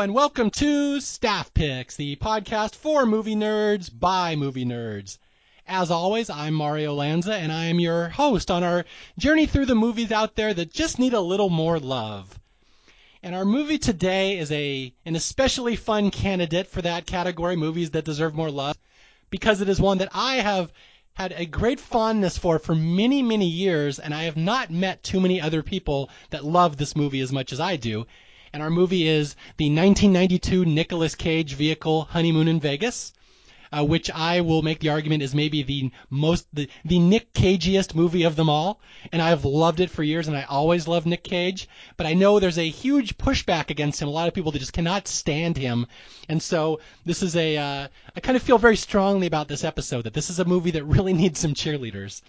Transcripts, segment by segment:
Hello and welcome to Staff Picks, the podcast for movie nerds by movie nerds. As always, I'm Mario Lanza and I am your host on our journey through the movies out there that just need a little more love. And our movie today is an especially fun candidate for that category, movies that deserve more love, because it is one that I have had a great fondness for many, many years, and I have not met too many other people that love this movie as much as I do. And our movie is the 1992 Nicolas Cage vehicle Honeymoon in Vegas, which I will make the argument is maybe the Nick Cageiest movie of them all. And I've loved it for years, and I always loved Nick Cage. But I know there's a huge pushback against him, a lot of people that just cannot stand him. And so this is I kind of feel very strongly about this episode, that this is a movie that really needs some cheerleaders.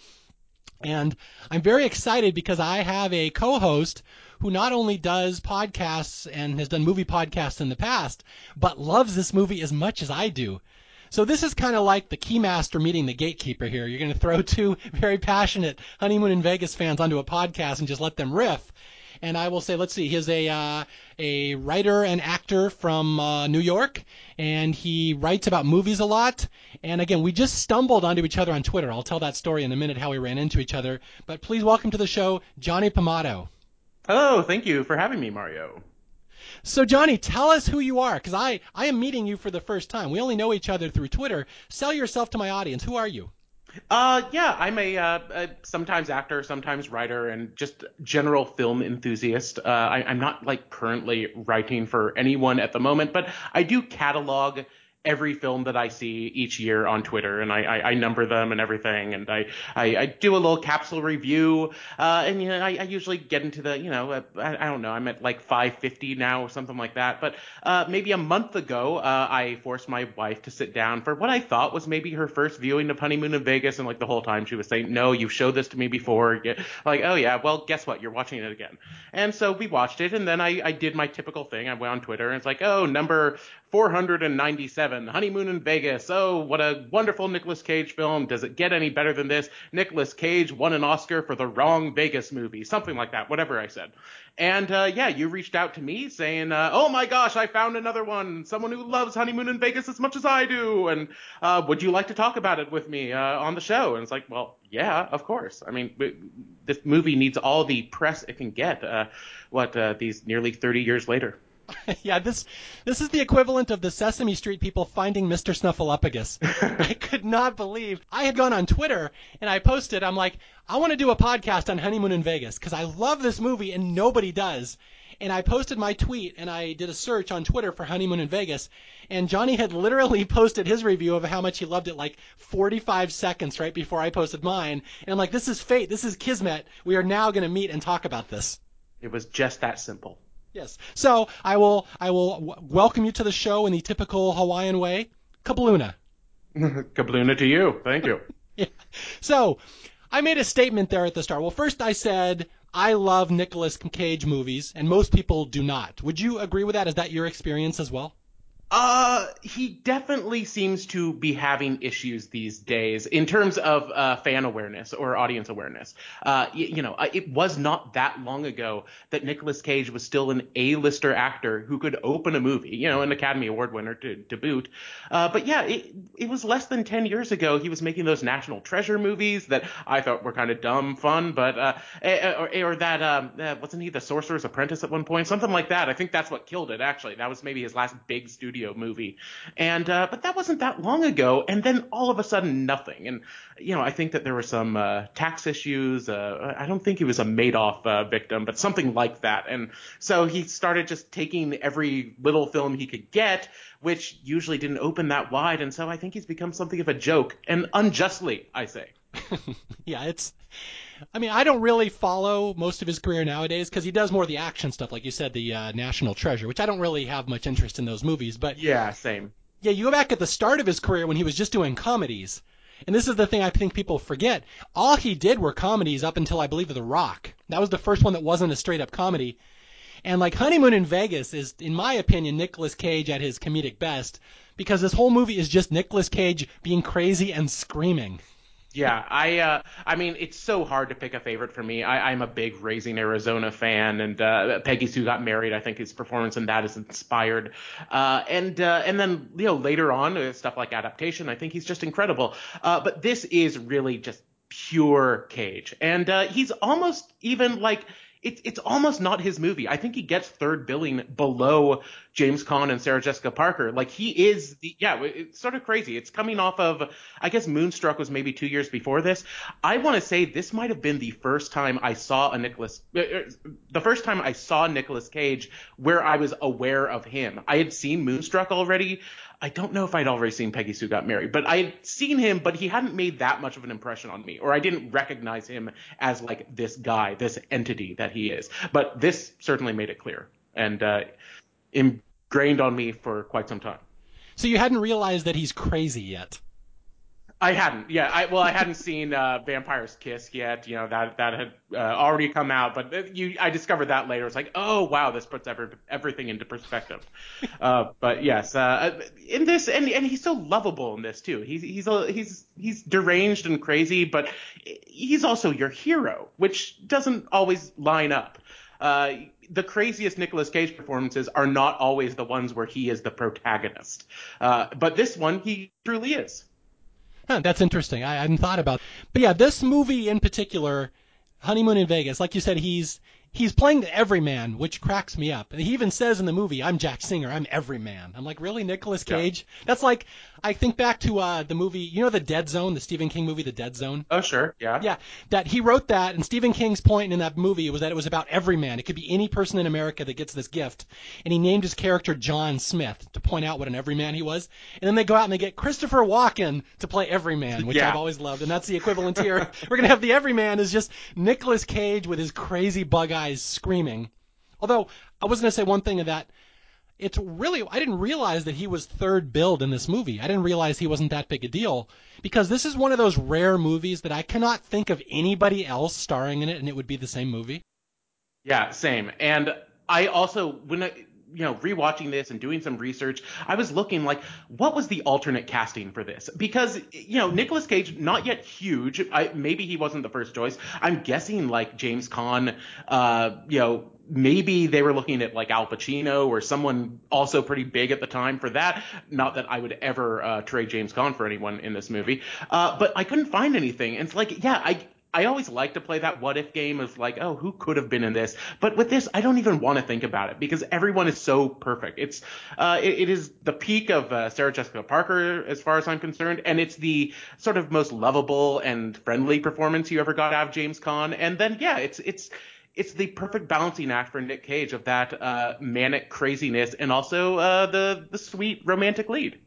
And I'm very excited because I have a co-host who not only does podcasts and has done movie podcasts in the past, but loves this movie as much as I do. So this is kind of like the Keymaster meeting the Gatekeeper here. You're going to throw two very passionate Honeymoon in Vegas fans onto a podcast and just let them riff. And I will say, let's see, he's a writer and actor from New York, and he writes about movies a lot. And again, we just stumbled onto each other on Twitter. I'll tell that story in a minute, how we ran into each other. But please welcome to the show, Johnny Pomato. Hello, thank you for having me, Mario. So, Johnny, tell us who you are, because I am meeting you for the first time. We only know each other through Twitter. Sell yourself to my audience. Who are you? I'm a sometimes actor, sometimes writer, and just general film enthusiast. I'm not like currently writing for anyone at the moment, but I do catalog every film that I see each year on Twitter, and I number them and everything, and I do a little capsule review, and you know, I usually get into the, you know, I don't know, I'm at like 550 now or something like that, but maybe a month ago, I forced my wife to sit down for what I thought was maybe her first viewing of Honeymoon in Vegas, and like the whole time she was saying, no, you've showed this to me before, like, oh yeah, well, guess what, you're watching it again. And so we watched it, and then I did my typical thing. I went on Twitter, and it's like, oh, number 497, Honeymoon in Vegas. Oh, what a wonderful Nicolas Cage film. Does it get any better than this? Nicolas Cage won an Oscar for the wrong Vegas movie. Something like that, whatever I said. And yeah, you reached out to me saying, oh my gosh, I found another one. Someone who loves Honeymoon in Vegas as much as I do. And would you like to talk about it with me on the show? And it's like, well, yeah, of course. I mean, this movie needs all the press it can get, these nearly 30 years later. Yeah, this is the equivalent of the Sesame Street people finding Mr. Snuffleupagus. I could not believe. I had gone on Twitter and I posted, I'm like, I want to do a podcast on Honeymoon in Vegas because I love this movie and nobody does. And I posted my tweet and I did a search on Twitter for Honeymoon in Vegas. And Johnny had literally posted his review of how much he loved it like 45 seconds right before I posted mine. And I'm like, this is fate. This is kismet. We are now going to meet and talk about this. It was just that simple. Yes. So I will welcome you to the show in the typical Hawaiian way. Kabluna. Kabluna to you. Thank you. Yeah. So I made a statement there at the start. Well, first I said I love Nicolas Cage movies, and most people do not. Would you agree with that? Is that your experience as well? He definitely seems to be having issues these days in terms of fan awareness or audience awareness. It was not that long ago that Nicolas Cage was still an A-lister actor who could open a movie, you know, an Academy Award winner to boot. But yeah, it was less than 10 years ago he was making those National Treasure movies that I thought were kind of dumb fun, but wasn't he the Sorcerer's Apprentice at one point? Something like that. I think that's what killed it, actually. That was maybe his last big studio movie, and but that wasn't that long ago, and then all of a sudden nothing. And you know, I think that there were some tax issues. I don't think he was a Madoff victim, but something like that. And so he started just taking every little film he could get, which usually didn't open that wide. And so I think he's become something of a joke, and unjustly, I say. Yeah, I don't really follow most of his career nowadays because he does more of the action stuff, like you said, the National Treasure, which I don't really have much interest in those movies. But yeah, same. Yeah, you go back at the start of his career when he was just doing comedies, and this is the thing I think people forget. All he did were comedies up until, I believe, The Rock. That was the first one that wasn't a straight-up comedy. And like Honeymoon in Vegas is, in my opinion, Nicolas Cage at his comedic best because this whole movie is just Nicolas Cage being crazy and screaming. Yeah, I mean, it's so hard to pick a favorite for me. I'm a big Raising Arizona fan, and Peggy Sue Got Married. I think his performance in that is inspired. And then, you know, later on, stuff like Adaptation, I think he's just incredible. But this is really just pure Cage. And he's almost even like... It's almost not his movie. I think he gets third billing below James Caan and Sarah Jessica Parker. Like, he is the, yeah, it's sort of crazy. It's coming off of, I guess Moonstruck was maybe 2 years before this. I want to say this might have been the first time I saw Nicolas Cage where I was aware of him. I had seen Moonstruck already. I don't know if I'd already seen Peggy Sue Got Married, but I had seen him, but he hadn't made that much of an impression on me, or I didn't recognize him as like this guy, this entity that he is. But this certainly made it clear and ingrained on me for quite some time. So you hadn't realized that he's crazy yet? I hadn't. Yeah. I hadn't seen Vampire's Kiss yet. You know, that had already come out, but I discovered that later. It's like, oh wow, this puts everything into perspective. But yes, in this, and he's so lovable in this too. He's deranged and crazy, but he's also your hero, which doesn't always line up. The craziest Nicolas Cage performances are not always the ones where he is the protagonist. But this one, he truly is. Huh, that's interesting. I hadn't thought about it. But yeah, this movie in particular, Honeymoon in Vegas, like you said, he's playing the everyman, which cracks me up. And he even says in the movie, I'm Jack Singer, I'm everyman. I'm like, really, Nicolas Cage? Yeah. That's like, I think back to the movie, you know, The Dead Zone, the Stephen King movie, The Dead Zone? Oh, sure, yeah. Yeah, that he wrote that, and Stephen King's point in that movie was that it was about everyman. It could be any person in America that gets this gift. And he named his character John Smith to point out what an everyman he was. And then they go out and they get Christopher Walken to play everyman, which I've always loved. And that's the equivalent here. We're going to have the everyman is just Nicolas Cage with his crazy bug eyes screaming. Although I was going to say one thing of that, it's really, I didn't realize that he was third billed in this movie. I didn't realize he wasn't that big a deal, because this is one of those rare movies that I cannot think of anybody else starring in it and it would be the same movie. Yeah, same. And I also, when I, you know, rewatching this and doing some research, I was looking like, what was the alternate casting for this? Because, you know, Nicolas Cage, not yet huge. Maybe he wasn't the first choice. I'm guessing like James Caan, you know, maybe they were looking at like Al Pacino or someone also pretty big at the time for that. Not that I would ever trade James Caan for anyone in this movie. But I couldn't find anything. And it's like, yeah, I always like to play that what if game of like, oh, who could have been in this? But with this, I don't even want to think about it because everyone is so perfect. It's it is the peak of Sarah Jessica Parker as far as I'm concerned, and it's the sort of most lovable and friendly performance you ever got out of James Caan. And then yeah, it's the perfect balancing act for Nick Cage of that manic craziness and also the sweet romantic lead.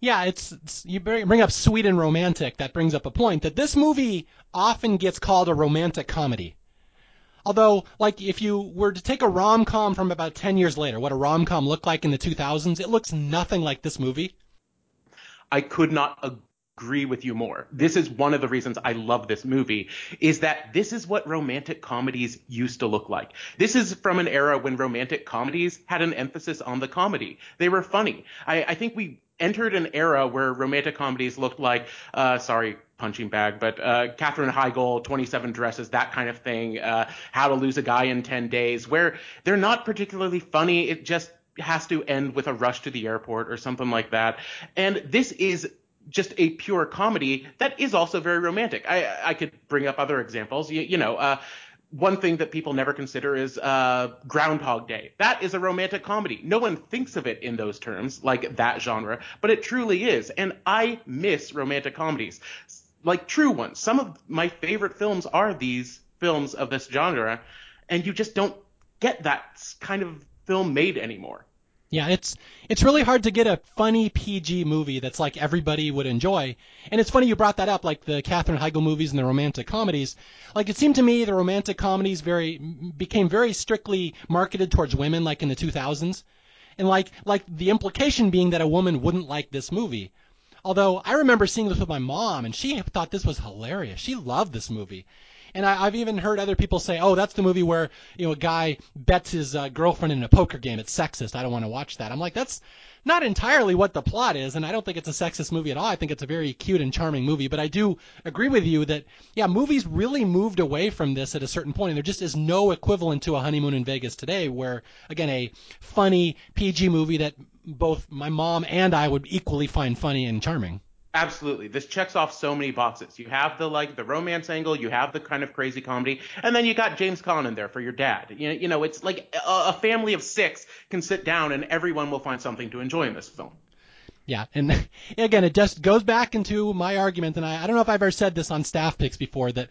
Yeah, it's you bring up sweet and romantic. That brings up a point that this movie often gets called a romantic comedy. Although, like, if you were to take a rom-com from about 10 years later, what a rom-com looked like in the 2000s, it looks nothing like this movie. I could not agree with you more. This is one of the reasons I love this movie, is that this is what romantic comedies used to look like. This is from an era when romantic comedies had an emphasis on the comedy. They were funny. I think we entered an era where romantic comedies looked like, sorry, punching bag, but Katherine Heigl, 27 Dresses, that kind of thing, How to Lose a Guy in 10 Days, where they're not particularly funny. It just has to end with a rush to the airport or something like that. And this is just a pure comedy that is also very romantic. I could bring up other examples. One thing that people never consider is Groundhog Day. That is a romantic comedy. No one thinks of it in those terms, like that genre, but it truly is. And I miss romantic comedies, like true ones. Some of my favorite films are these films of this genre, and you just don't get that kind of film made anymore. Yeah, it's really hard to get a funny PG movie that's like everybody would enjoy. And it's funny you brought that up, like the Katherine Heigl movies and the romantic comedies. Like, it seemed to me the romantic comedies became very strictly marketed towards women, like in the 2000s. And like the implication being that a woman wouldn't like this movie. Although I remember seeing this with my mom, and she thought this was hilarious. She loved this movie. And I've even heard other people say, oh, that's the movie where, you know, a guy bets his girlfriend in a poker game. It's sexist. I don't want to watch that. I'm like, that's not entirely what the plot is, and I don't think it's a sexist movie at all. I think it's a very cute and charming movie, but I do agree with you that, yeah, movies really moved away from this at a certain point, and there just is no equivalent to A Honeymoon in Vegas today where, again, a funny PG movie that both my mom and I would equally find funny and charming. Absolutely. This checks off so many boxes. You have the romance angle, you have the kind of crazy comedy, and then you got James Caan in there for your dad. You know, it's like a family of six can sit down and everyone will find something to enjoy in this film. Yeah, and again, it just goes back into my argument, and I don't know if I've ever said this on Staff Picks before, that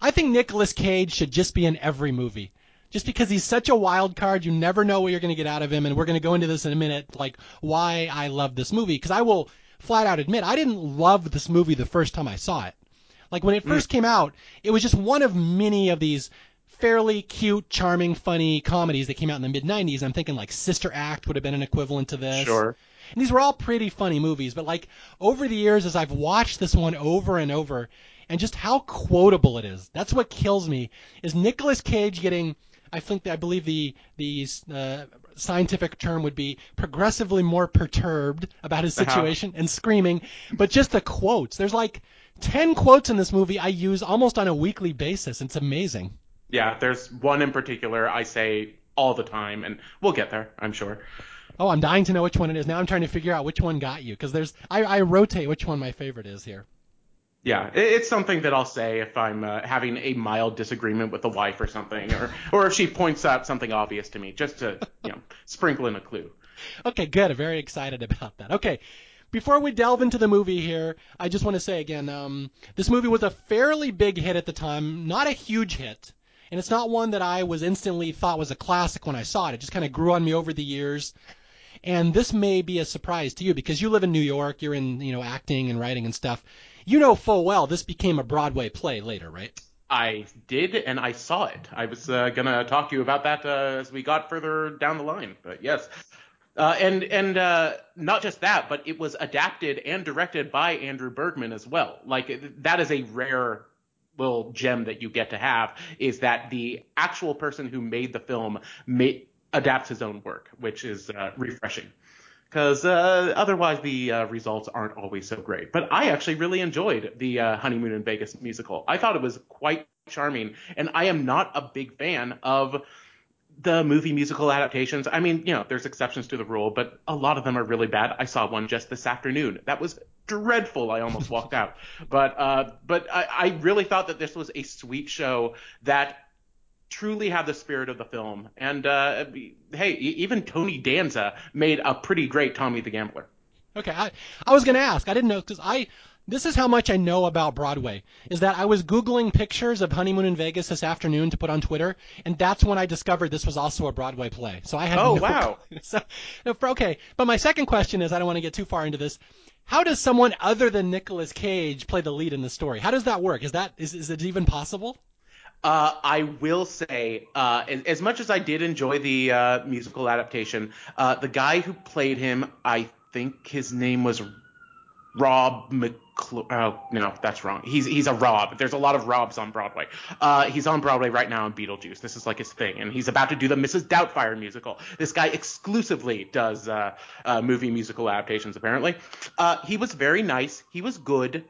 I think Nicolas Cage should just be in every movie. Just because he's such a wild card, you never know what you're going to get out of him, and we're going to go into this in a minute, like why I love this movie, because I will flat out admit I didn't love this movie the first time I saw it. Like when it first came out, it was just one of many of these fairly cute, charming, funny comedies that came out in the mid-'90s. I'm thinking like Sister Act would have been an equivalent to this. Sure. And these were all pretty funny movies, but like over the years as I've watched this one over and over, and just how quotable it is. That's what kills me, is Nicolas Cage getting, I believe the scientific term would be progressively more perturbed about his situation and screaming, but just the quotes. There's like 10 quotes in this movie I use almost on a weekly basis. It's amazing. Yeah, there's one in particular I say all the time, and we'll get there, I'm sure. Oh, I'm dying to know which one it is. Now I'm trying to figure out which one got you, because there's I rotate which one my favorite is here. Yeah, it's something that I'll say if I'm having a mild disagreement with the wife or something, or if she points out something obvious to me, just to, you know, sprinkle in a clue. Okay, good. I'm very excited about that. Okay, before we delve into the movie here, I just want to say again, this movie was a fairly big hit at the time, not a huge hit, and it's not one that I was instantly thought was a classic when I saw it. It just kind of grew on me over the years. And this may be a surprise to you because you live in New York, you're in, you know, acting and writing and stuff. You know full well this became a Broadway play later, right? I did, and I saw it. I was going to talk to you about that as we got further down the line, but yes. And not just that, but it was adapted and directed by Andrew Bergman as well. Like, that is a rare little gem that you get to have, is that the actual person who made the film adapts his own work, which is refreshing. Because otherwise the results aren't always so great. But I actually really enjoyed the Honeymoon in Vegas musical. I thought it was quite charming, and I am not a big fan of the movie musical adaptations. I mean, you know, there's exceptions to the rule, but a lot of them are really bad. I saw one just this afternoon. That was dreadful. I almost walked out. But I really thought that this was a sweet show that truly have the spirit of the film. And hey, even Tony Danza made a pretty great Tommy the Gambler. Okay, I was going to ask. I didn't know, because this is how much I know about Broadway, is that I was Googling pictures of Honeymoon in Vegas this afternoon to put on Twitter, and that's when I discovered this was also a Broadway play. So I had no clue. So, okay, but my second question is, I don't want to get too far into this. How does someone other than Nicolas Cage play the lead in the story? How does that work? Is it even possible? I will say, as much as I did enjoy the musical adaptation, the guy who played him, I think his name was Rob McClure. Oh, no, that's wrong. He's a Rob. There's a lot of Robs on Broadway. He's on Broadway right now in Beetlejuice. This is like his thing, and he's about to do the Mrs. Doubtfire musical. This guy exclusively does movie musical adaptations, apparently. He was very nice. He was good.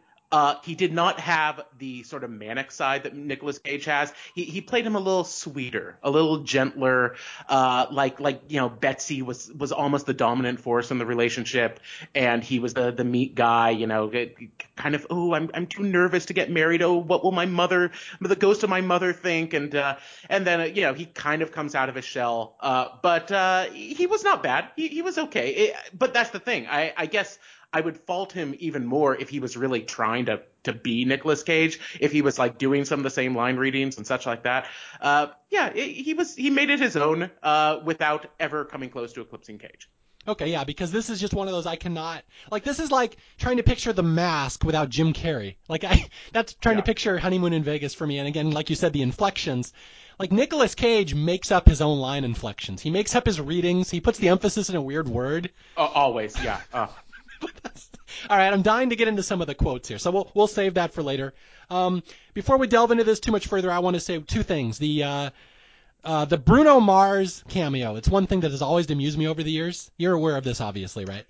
He did not have the sort of manic side that Nicolas Cage has. He played him a little sweeter, a little gentler. Like you know, Betsy was almost the dominant force in the relationship, and he was the meat guy. You know, kind of I'm too nervous to get married. Oh, what will my mother, the ghost of my mother, think? And then you know, he kind of comes out of his shell. But he was not bad. He was okay. But that's the thing. I guess I would fault him even more if he was really trying to be Nicolas Cage, if he was like doing some of the same line readings and such like that. He made it his own without ever coming close to eclipsing Cage. Okay, yeah, because this is just one of those I cannot – like this is like trying to picture The Mask without Jim Carrey. Like that's trying to picture Honeymoon in Vegas for me. And again, like you said, the inflections. Like Nicolas Cage makes up his own line inflections. He makes up his readings. He puts the emphasis in a weird word. Always, yeah. All right, I'm dying to get into some of the quotes here, so we'll save that for later. Before we delve into this too much further, I want to say two things. The Bruno Mars cameo. It's one thing that has always amused me over the years. You're aware of this, obviously, right?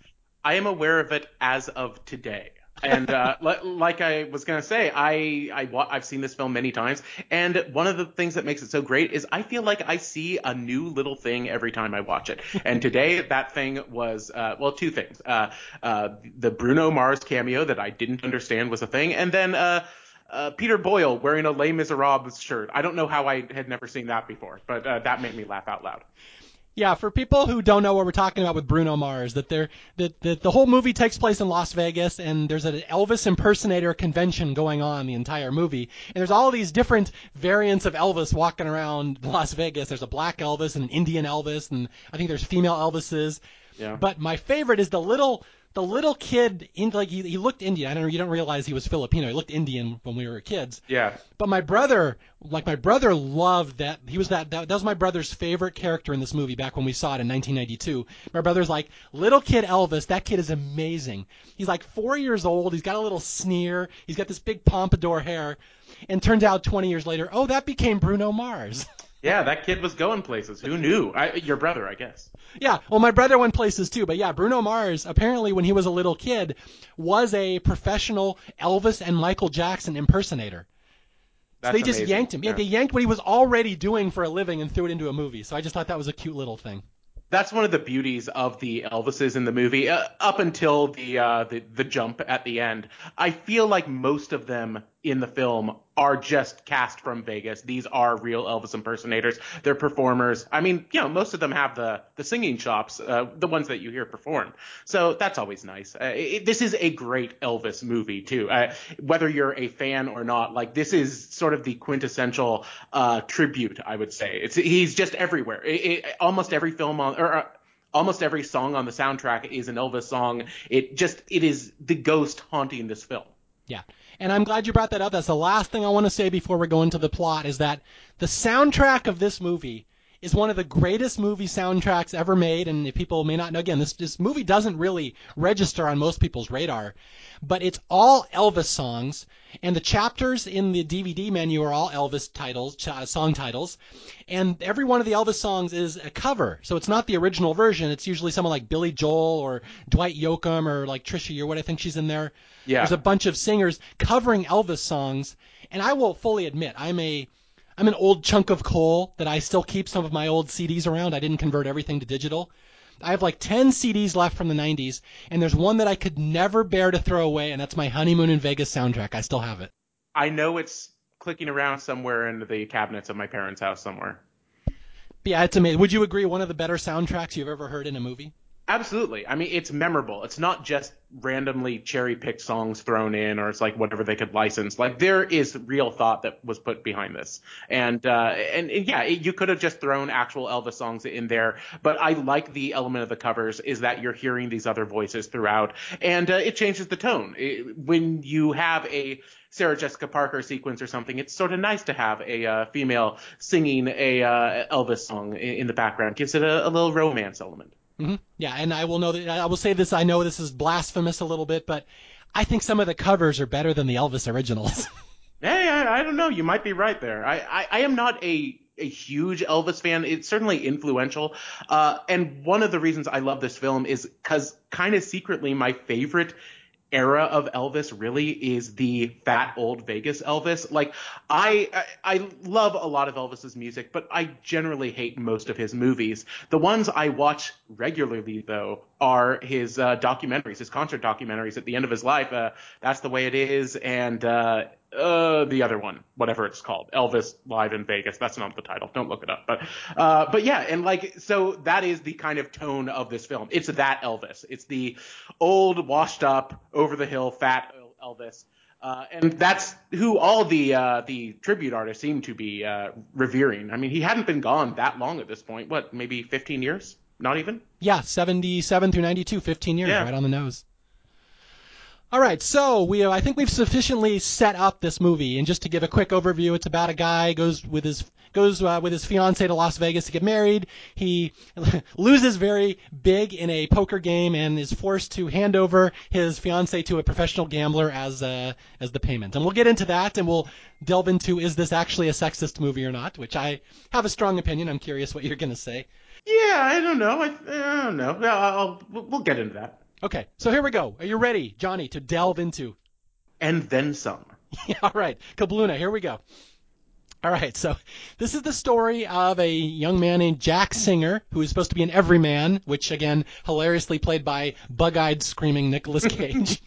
I am aware of it as of today. And like I was going to say, I've seen this film many times. And one of the things that makes it so great is I feel like I see a new little thing every time I watch it. And today that thing was, two things. The Bruno Mars cameo that I didn't understand was a thing. And then Peter Boyle wearing a Les Miserables shirt. I don't know how I had never seen that before, but that made me laugh out loud. Yeah, for people who don't know what we're talking about with Bruno Mars, that the whole movie takes place in Las Vegas, and there's an Elvis impersonator convention going on the entire movie. And there's all these different variants of Elvis walking around Las Vegas. There's a black Elvis and an Indian Elvis, and I think there's female Elvises. Yeah. But my favorite is the little kid, he looked Indian. I don't know, you don't realize he was Filipino. He looked Indian when we were kids. Yeah. But my brother loved that. He was that was my brother's favorite character in this movie back when we saw it in 1992. My brother's like, little kid Elvis, that kid is amazing. He's like 4 years old. He's got a little sneer. He's got this big pompadour hair. And turns out 20 years later, oh, that became Bruno Mars. Yeah, that kid was going places. Who knew? Your brother, I guess. Yeah, well, my brother went places too. But yeah, Bruno Mars, apparently when he was a little kid, was a professional Elvis and Michael Jackson impersonator. So they just yanked him. Yeah, they yanked what he was already doing for a living and threw it into a movie. So I just thought that was a cute little thing. That's one of the beauties of the Elvises in the movie, up until the jump at the end. I feel like most of them in the film are just cast from Vegas. These are real Elvis impersonators. They're performers. I mean, most of them have the singing chops, the ones that you hear perform. So that's always nice. This is a great Elvis movie too. Whether you're a fan or not, like this is sort of the quintessential tribute, I would say. He's just everywhere. Almost every film almost every song on the soundtrack is an Elvis song. It is the ghost haunting this film. Yeah. And I'm glad you brought that up. That's the last thing I want to say before we go into the plot, is that the soundtrack of this movie is one of the greatest movie soundtracks ever made. And if people may not know, again, this movie doesn't really register on most people's radar, but it's all Elvis songs. And the chapters in the DVD menu are all Elvis titles, song titles. And every one of the Elvis songs is a cover. So it's not the original version. It's usually someone like Billy Joel or Dwight Yoakam or like Trisha Yearwood. I think she's in there. Yeah. There's a bunch of singers covering Elvis songs. And I will fully admit, I'm an old chunk of coal that I still keep some of my old CDs around. I didn't convert everything to digital. I have like 10 CDs left from the 90s, and there's one that I could never bear to throw away, and that's my Honeymoon in Vegas soundtrack. I still have it. I know it's clicking around somewhere in the cabinets of my parents' house somewhere. But yeah, it's amazing. Would you agree one of the better soundtracks you've ever heard in a movie? Absolutely. I mean, it's memorable. It's not just randomly cherry-picked songs thrown in, or it's like whatever they could license. Like, there is real thought that was put behind this. And yeah, you could have just thrown actual Elvis songs in there. But I like the element of the covers is that you're hearing these other voices throughout. And it changes the tone. When you have a Sarah Jessica Parker sequence or something, it's sort of nice to have a female singing a Elvis song in the background. Gives it a little romance element. Mm-hmm. Yeah, and I will say this. I know this is blasphemous a little bit, but I think some of the covers are better than the Elvis originals. Hey, I don't know. You might be right there. I am not a huge Elvis fan. It's certainly influential. And one of the reasons I love this film is because kind of secretly my favorite era of Elvis really is the fat old Vegas Elvis. Like I love a lot of Elvis's music, but I generally hate most of his movies. The ones I watch regularly though are his documentaries, his concert documentaries at the end of his life. That's the Way It Is, and the other one, whatever it's called, Elvis Live in Vegas. That's not the title. Don't look it up. But yeah, and like, so that is the kind of tone of this film. It's that Elvis. It's the old, washed up, over the hill, fat Elvis. And that's who all the tribute artists seem to be revering. I mean, he hadn't been gone that long at this point. What, maybe 15 years? Not even? Yeah, 77 through 92, 15 years, yeah. Right on the nose. All right, so I think we've sufficiently set up this movie. And just to give a quick overview, it's about a guy goes with his goes with his fiancée to Las Vegas to get married. He loses very big in a poker game and is forced to hand over his fiancée to a professional gambler as the payment. And we'll get into that, and we'll delve into, is this actually a sexist movie or not, which I have a strong opinion. I'm curious what you're going to say. Yeah, I don't know. I don't know. We'll get into that. Okay, so here we go. Are you ready, Johnny, to delve into? And then some. Yeah, all right. Kabluna, here we go. All right, so this is the story of a young man named Jack Singer, who is supposed to be an everyman, which, again, hilariously played by bug-eyed, screaming Nicolas Cage.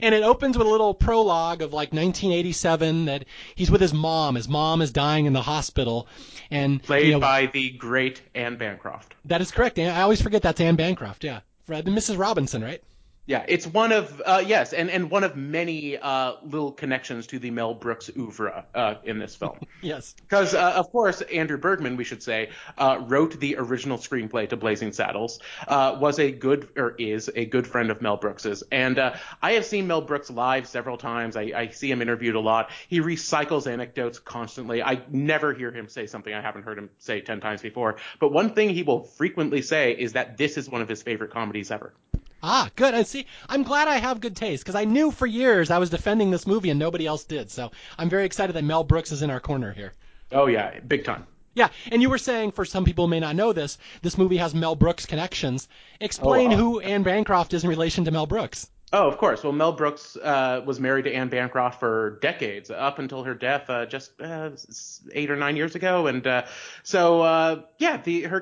And it opens with a little prologue of, like, 1987, that he's with his mom. His mom is dying in the hospital. And played by the great Anne Bancroft. That is correct. I always forget that's Anne Bancroft, yeah. Mrs. Robinson, right? Yeah, it's one of yes, and one of many little connections to the Mel Brooks oeuvre in this film. Yes, because of course Andrew Bergman, we should say, wrote the original screenplay to Blazing Saddles. Is a good friend of Mel Brooks's, and I have seen Mel Brooks live several times. I see him interviewed a lot. He recycles anecdotes constantly. I never hear him say something I haven't heard him say 10 times before. But one thing he will frequently say is that this is one of his favorite comedies ever. Ah, good. I see. I'm glad I have good taste, because I knew for years I was defending this movie and nobody else did. So I'm very excited that Mel Brooks is in our corner here. Oh, yeah. Big time. Yeah. And you were saying, for some people who may not know this, this movie has Mel Brooks connections. Explain who Anne Bancroft is in relation to Mel Brooks. Oh, of course. Well, Mel Brooks was married to Anne Bancroft for decades, up until her death just 8 or 9 years ago. And her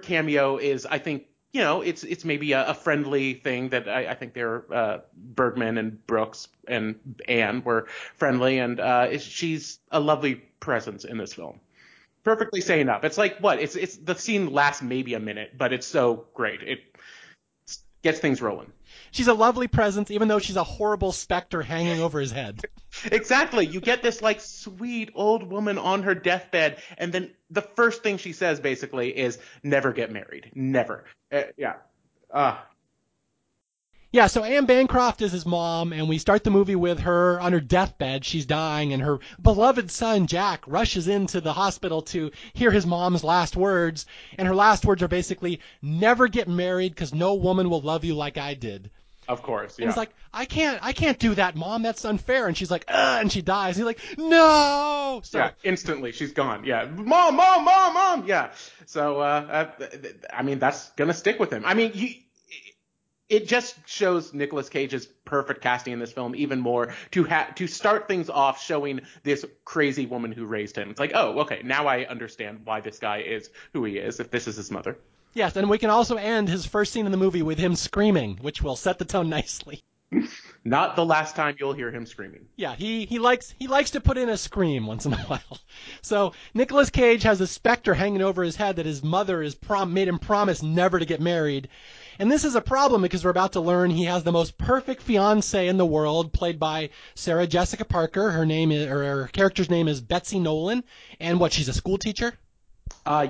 cameo is, I think, it's maybe a friendly thing that I think they're Bergman and Brooks and Anne were friendly, and she's a lovely presence in this film. Perfectly sane up. It's like what? It's the scene lasts maybe a minute, but it's so great. It gets things rolling. She's a lovely presence, even though she's a horrible specter hanging over his head. Exactly. You get this like sweet old woman on her deathbed, and then the first thing she says basically is, "Never get married. Never." Yeah, so Anne Bancroft is his mom, and we start the movie with her on her deathbed. She's dying, and her beloved son, Jack, rushes into the hospital to hear his mom's last words. And her last words are basically, never get married because no woman will love you like I did. Of course, yeah. And he's like, I can't do that, Mom. That's unfair. And she's like, ugh, and she dies. And he's like, no. So, yeah, instantly she's gone. Yeah, mom. Yeah. So, that's gonna stick with him. I mean, it just shows Nicolas Cage's perfect casting in this film even more to start things off showing this crazy woman who raised him. It's like, oh, okay, now I understand why this guy is who he is if this is his mother. Yes, and we can also end his first scene in the movie with him screaming, which will set the tone nicely. Not the last time you'll hear him screaming. Yeah, he likes to put in a scream once in a while. So Nicolas Cage has a specter hanging over his head that his mother has made him promise never to get married. And this is a problem because we're about to learn he has the most perfect fiancée in the world, played by Sarah Jessica Parker. Her character's name is Betsy Nolan, and she's a school teacher?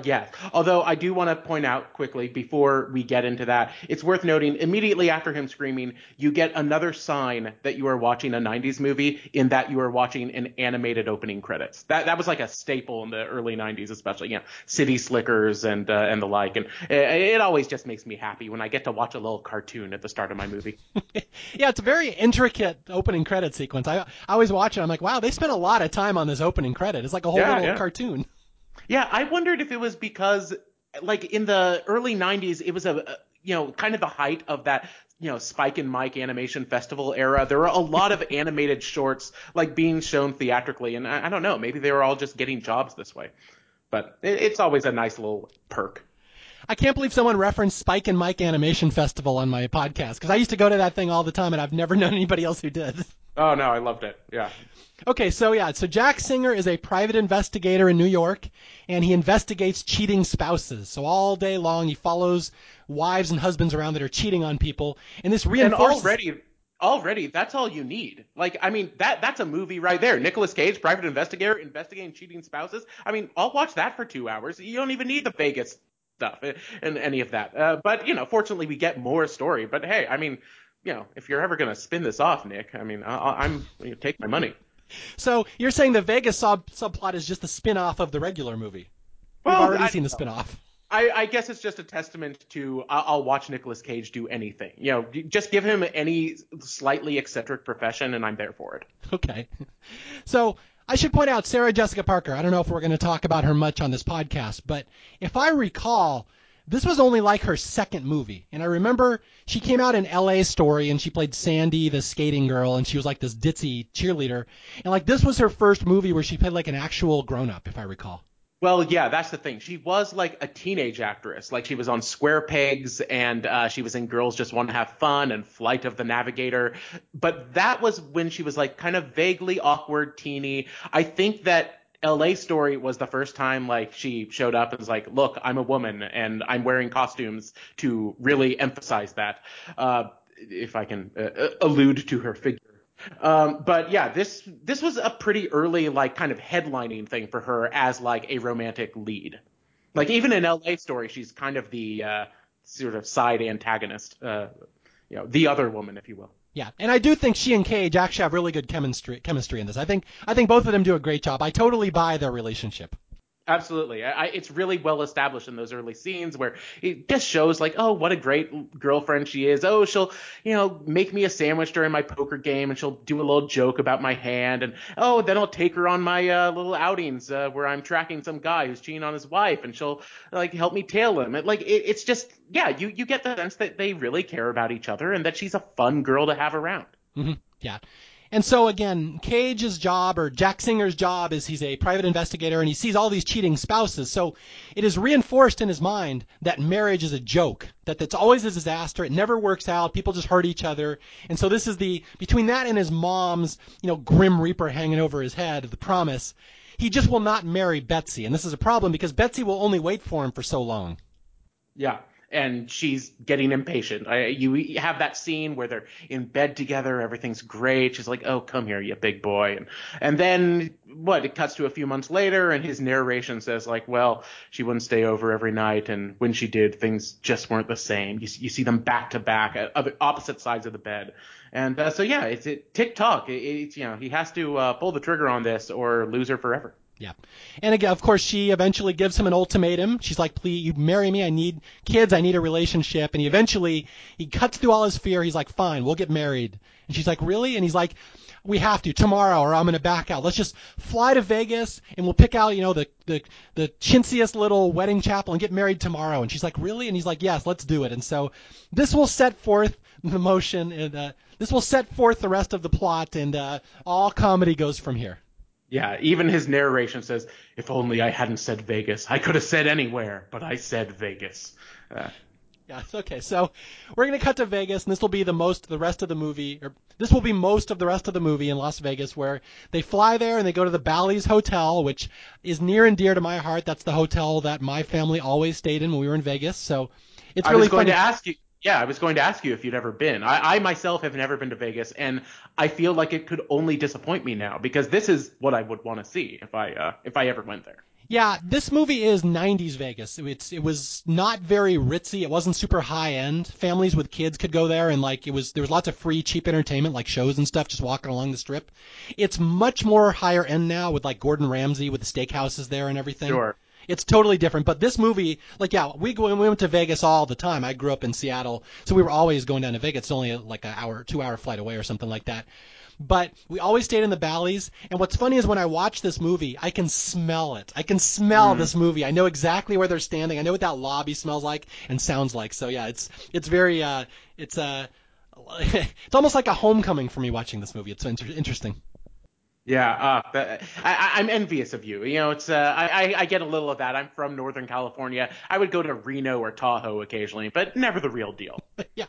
Yes. Although I do want to point out quickly before we get into that, it's worth noting immediately after him screaming, you get another sign that you are watching a 90s movie in that you are watching an animated opening credits. That was like a staple in the early 90s, especially, City Slickers and the like. And it always just makes me happy when I get to watch a little cartoon at the start of my movie. Yeah, it's a very intricate opening credit sequence. I always watch it. I'm like, wow, they spent a lot of time on this opening credit. It's like a whole little cartoon. Yeah, I wondered if it was because, like, in the early 90s, it was kind of the height of that, Spike and Mike animation festival era. There were a lot of animated shorts, like, being shown theatrically, and I don't know, maybe they were all just getting jobs this way. But it's always a nice little perk. I can't believe someone referenced Spike and Mike Animation Festival on my podcast, because I used to go to that thing all the time, and I've never known anybody else who did. Oh, no, I loved it. Yeah. Okay, so Jack Singer is a private investigator in New York, and he investigates cheating spouses. So all day long, he follows wives and husbands around that are cheating on people, and this reinforces... And already, that's all you need. Like, I mean, that's a movie right there. Nicolas Cage, private investigator, investigating cheating spouses. I mean, I'll watch that for 2 hours. You don't even need the Vegas stuff and any of that. But, fortunately, we get more story. But, hey, I mean... if you're ever going to spin this off, Nick, I mean, I'm take my money. So you're saying the Vegas subplot is just a spin-off of the regular movie? Well, we've already seen the spin-off. I guess it's just a testament to I'll watch Nicolas Cage do anything. You know, just give him any slightly eccentric profession and I'm there for it. Okay. So I should point out Sarah Jessica Parker. I don't know if we're going to talk about her much on this podcast, but if I recall, this was only like her second movie. And I remember she came out in L.A. Story and she played Sandy, the skating girl, and she was like this ditzy cheerleader. And like this was her first movie where she played like an actual grown-up, if I recall. Well, yeah, that's the thing. She was like a teenage actress. Like she was on Square Pegs and she was in Girls Just Want to Have Fun and Flight of the Navigator. But that was when she was like kind of vaguely awkward, teeny. I think that L.A. Story was the first time like she showed up and was like, look, I'm a woman and I'm wearing costumes to really emphasize that, if I can allude to her figure. But yeah, this was a pretty early, like, kind of headlining thing for her as like a romantic lead. Like even in LA Story, she's kind of the, sort of side antagonist, you know, the other woman, if you will. Yeah. And I do think she and Cage actually have really good chemistry in this. I think both of them do a great job. I totally buy their relationship. Absolutely. It's really well established in those early scenes where it just shows like, oh, what a great girlfriend she is. Oh, she'll, you know, make me a sandwich during my poker game and she'll do a little joke about my hand. And, oh, then I'll take her on my little outings where I'm tracking some guy who's cheating on his wife and she'll like help me tail him. It's just, yeah, you get the sense that they really care about each other and that she's a fun girl to have around. Mm-hmm. Yeah. And so, again, Cage's job or Jack Singer's job is he's a private investigator and he sees all these cheating spouses. So it is reinforced in his mind that marriage is a joke, that it's always a disaster. It never works out. People just hurt each other. And so this is between that and his mom's, you know, grim reaper hanging over his head, the promise, he just will not marry Betsy. And this is a problem because Betsy will only wait for him for so long. Yeah. And she's getting impatient. You have that scene where they're in bed together. Everything's great. She's like, oh, come here, you big boy. And then what? It cuts to a few months later and his narration says like, well, she wouldn't stay over every night. And when she did, things just weren't the same. You see them back to back at opposite sides of the bed. And so, yeah, it's tick-tock. It's, you know, he has to pull the trigger on this or lose her forever. Yeah. And again, of course, she eventually gives him an ultimatum. She's like, please, you marry me. I need kids. I need a relationship. And he cuts through all his fear. He's like, fine, we'll get married. And she's like, really? And he's like, we have to tomorrow or I'm going to back out. Let's just fly to Vegas and we'll pick out, you know, the chintziest little wedding chapel and get married tomorrow. And she's like, really? And he's like, yes, let's do it. And so this will set forth the motion and this will set forth the rest of the plot and all comedy goes from here. Yeah, even his narration says, if only I hadn't said Vegas. I could have said anywhere, but I said Vegas. Yeah, okay. So we're going to cut to Vegas, and this will be this will be most of the rest of the movie in Las Vegas, where they fly there and they go to the Bally's Hotel, which is near and dear to my heart. That's the hotel that my family always stayed in when we were in Vegas. So it's really fun to ask you. Yeah, I was going to ask you if you'd ever been. I myself have never been to Vegas, and I feel like it could only disappoint me now because this is what I would want to see if I ever went there. Yeah, this movie is 90s Vegas. It was not very ritzy. It wasn't super high end. Families with kids could go there, and like there was lots of free, cheap entertainment like shows and stuff just walking along the strip. It's much more higher end now with like Gordon Ramsay with the steakhouses there and everything. Sure. It's totally different. But this movie, like, yeah, we went to Vegas all the time. I grew up in Seattle, so we were always going down to Vegas. It's only like an hour, 2-hour flight away or something like that. But we always stayed in the Bally's. And what's funny is when I watch this movie, I can smell it. I can smell this movie. I know exactly where they're standing. I know what that lobby smells like and sounds like. So, yeah, it's very it's almost like a homecoming for me watching this movie. It's interesting. Yeah, I'm envious of you. You know, it's I get a little of that. I'm from Northern California. I would go to Reno or Tahoe occasionally, but never the real deal. Yeah.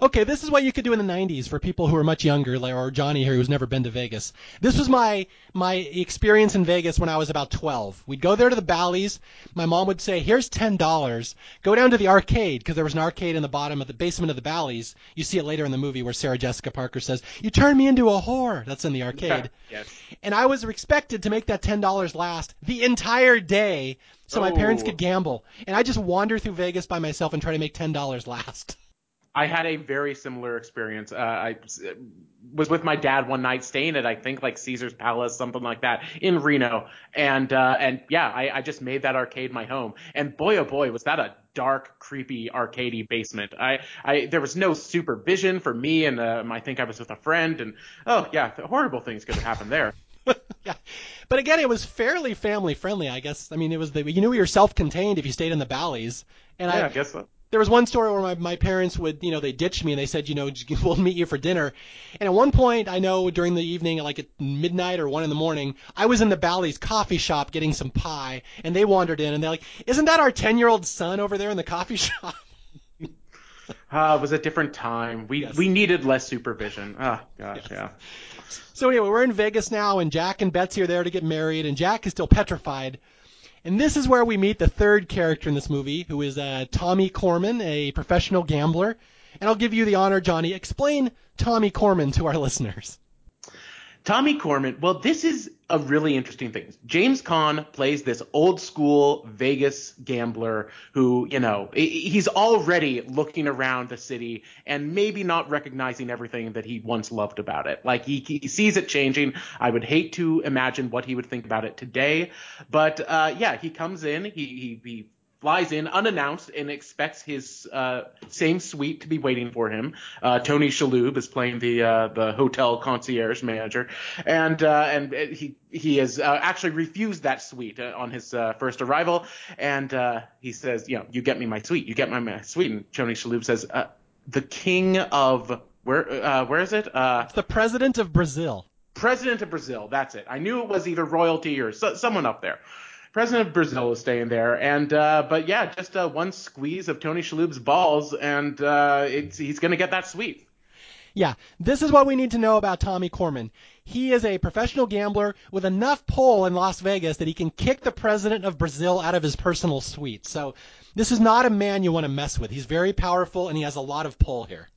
Okay, this is what you could do in the 90s for people who are much younger, like or Johnny here who's never been to Vegas. This was my experience in Vegas when I was about 12. We'd go there to the Bally's. My mom would say, here's $10. Go down to the arcade because there was an arcade in the bottom of the basement of the Bally's. You see it later in the movie where Sarah Jessica Parker says, you turned me into a whore. That's in the arcade. Yes. And I was expected to make that $10 last the entire day so my parents could gamble. And I just wander through Vegas by myself and try to make $10 last. I had a very similar experience. I was with my dad one night staying at, I think, like Caesar's Palace, something like that in Reno. And yeah, I just made that arcade my home. And boy, oh boy, was that a dark, creepy, arcadey basement. There was no supervision for me. And I think I was with a friend, and oh yeah, horrible things could have happened there. Yeah. But again, it was fairly family friendly, I guess. I mean, it was you knew you were self-contained if you stayed in the Bally's. And yeah, I guess so. There was one story where my parents would, they ditched me and they said, we'll meet you for dinner. And at one point, I know during the evening, like at midnight or 1 a.m, I was in the Bally's coffee shop getting some pie, and they wandered in and they're like, "Isn't that our 10-year-old son over there in the coffee shop?" It was a different time. We needed less supervision. Oh, gosh, yes. Yeah. So anyway, we're in Vegas now, and Jack and Betsy are there to get married, and Jack is still petrified. And this is where we meet the third character in this movie, who is Tommy Corman, a professional gambler. And I'll give you the honor, Johnny. Explain Tommy Corman to our listeners. Tommy Corman, well, this is a really interesting thing. James Caan plays this old school Vegas gambler who, he's already looking around the city and maybe not recognizing everything that he once loved about it. Like he sees it changing. I would hate to imagine what he would think about it today. But he comes in, he flies in unannounced and expects his same suite to be waiting for him. Tony Shalhoub is playing the hotel concierge manager, and he has actually refused that suite on his first arrival. And he says, "You get me my suite. You get my suite." And Tony Shalhoub says, "The king of where is it? It's the president of Brazil. President of Brazil. That's it. I knew it was either royalty or someone up there." President of Brazil is staying there, and just one squeeze of Tony Shalhoub's balls, and he's going to get that sweep. Yeah, this is what we need to know about Tommy Corman. He is a professional gambler with enough pull in Las Vegas that he can kick the president of Brazil out of his personal suite. So this is not a man you want to mess with. He's very powerful, and he has a lot of pull here.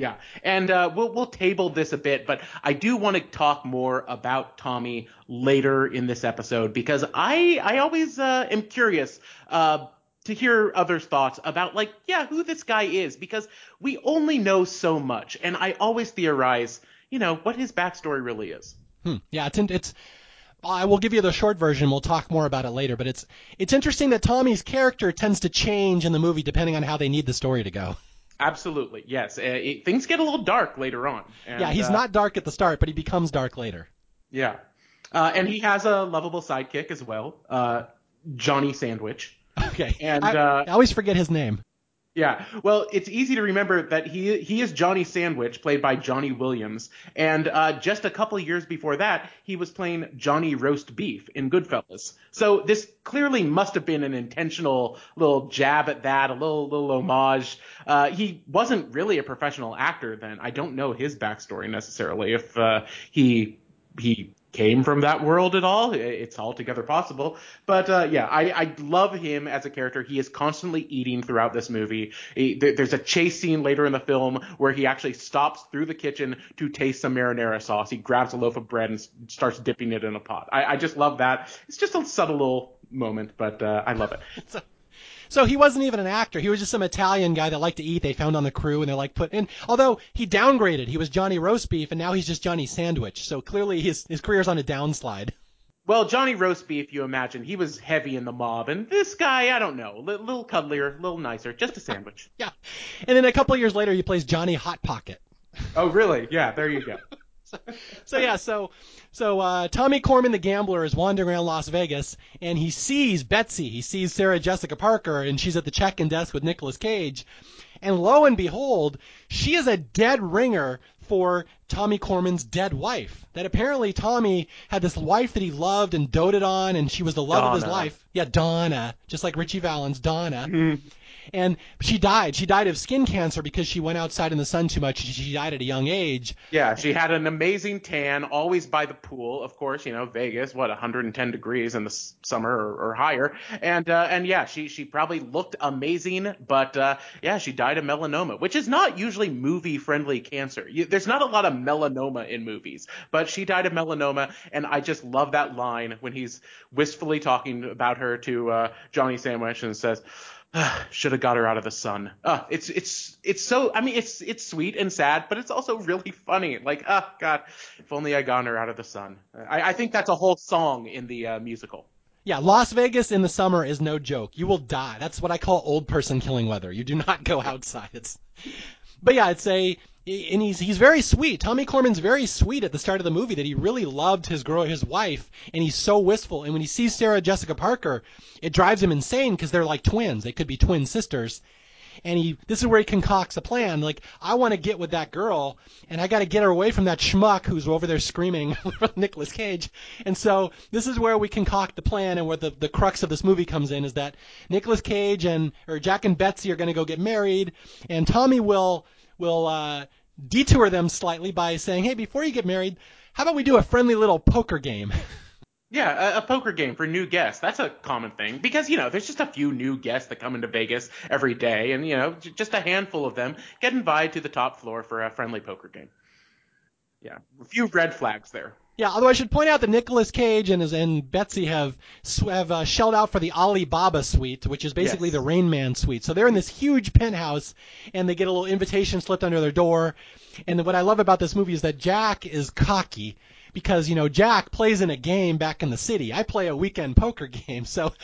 Yeah, and we'll table this a bit, but I do want to talk more about Tommy later in this episode, because I always am curious to hear others' thoughts about, who this guy is, because we only know so much, and I always theorize, what his backstory really is. Yeah, it's I will give you the short version. We'll talk more about it later, but it's interesting that Tommy's character tends to change in the movie depending on how they need the story to go. Absolutely, yes. Things get a little dark later on. And, he's not dark at the start, but he becomes dark later. Yeah. And he has a lovable sidekick as well, Johnny Sandwich. Okay. And I always forget his name. Yeah. Well, it's easy to remember that he is Johnny Sandwich, played by Johnny Williams. And just a couple of years before that, he was playing Johnny Roast Beef in Goodfellas. So this clearly must have been an intentional little jab at that, a little homage. He wasn't really a professional actor then. I don't know his backstory necessarily, if he came from that world at all. It's altogether possible. But I love him as a character. He is constantly eating throughout this movie. There's a chase scene later in the film where he actually stops through the kitchen to taste some marinara sauce. He grabs a loaf of bread and starts dipping it in a pot. I just love that. It's just a subtle little moment, but I love it. So he wasn't even an actor. He was just some Italian guy that liked to eat. They found on the crew, and they're like put in. Although he downgraded. He was Johnny Roast Beef, and now he's just Johnny Sandwich. So clearly his career's on a downslide. Well, Johnny Roast Beef, you imagine, he was heavy in the mob. And this guy, I don't know, a little cuddlier, a little nicer, just a sandwich. Yeah. And then a couple years later, he plays Johnny Hot Pocket. Oh, really? Yeah, there you go. So Tommy Corman the gambler is wandering around Las Vegas, and he sees Betsy. He sees Sarah Jessica Parker, and she's at the check-in desk with Nicolas Cage. And lo and behold, she is a dead ringer for Tommy Corman's dead wife. That apparently Tommy had this wife that he loved and doted on, and she was the love of his life. Yeah, Donna, just like Richie Valens, Donna. Mm-hmm. And she died. She died of skin cancer because she went outside in the sun too much. She died at a young age. Yeah, she had an amazing tan, always by the pool. Of course, Vegas, 110 degrees in the summer or higher. And yeah, she probably looked amazing, but she died of melanoma, which is not usually movie-friendly cancer. There's not a lot of melanoma in movies, but she died of melanoma, and I just love that line when he's wistfully talking about her to Johnny Sandwich and says, Should have got her out of the sun. It's so, I mean, it's sweet and sad, but it's also really funny. Like, God, if only I gotten her out of the sun. I think that's a whole song in the musical. Yeah, Las Vegas in the summer is no joke. You will die. That's what I call old person killing weather. You do not go outside. But yeah, it's and he's very sweet. Tommy Corman's very sweet at the start of the movie that he really loved his wife, and he's so wistful. And when he sees Sarah Jessica Parker, it drives him insane because they're like twins. They could be twin sisters. And this is where he concocts a plan. Like, I want to get with that girl, and I got to get her away from that schmuck who's over there screaming Nicolas Cage. And so this is where we concoct the plan, and where the crux of this movie comes in is that Nicolas Cage or Jack and Betsy are going to go get married, and Tommy will detour them slightly by saying, hey, before you get married, how about we do a friendly little poker game? Yeah, a poker game for new guests. That's a common thing because, there's just a few new guests that come into Vegas every day. And, just a handful of them get invited to the top floor for a friendly poker game. Yeah, a few red flags there. Yeah, although I should point out that Nicolas Cage and Betsy have shelled out for the Alibaba suite, which is basically the Rain Man suite. So they're in this huge penthouse, and they get a little invitation slipped under their door. And what I love about this movie is that Jack is cocky. Because, Jack plays in a game back in the city. I play a weekend poker game. So,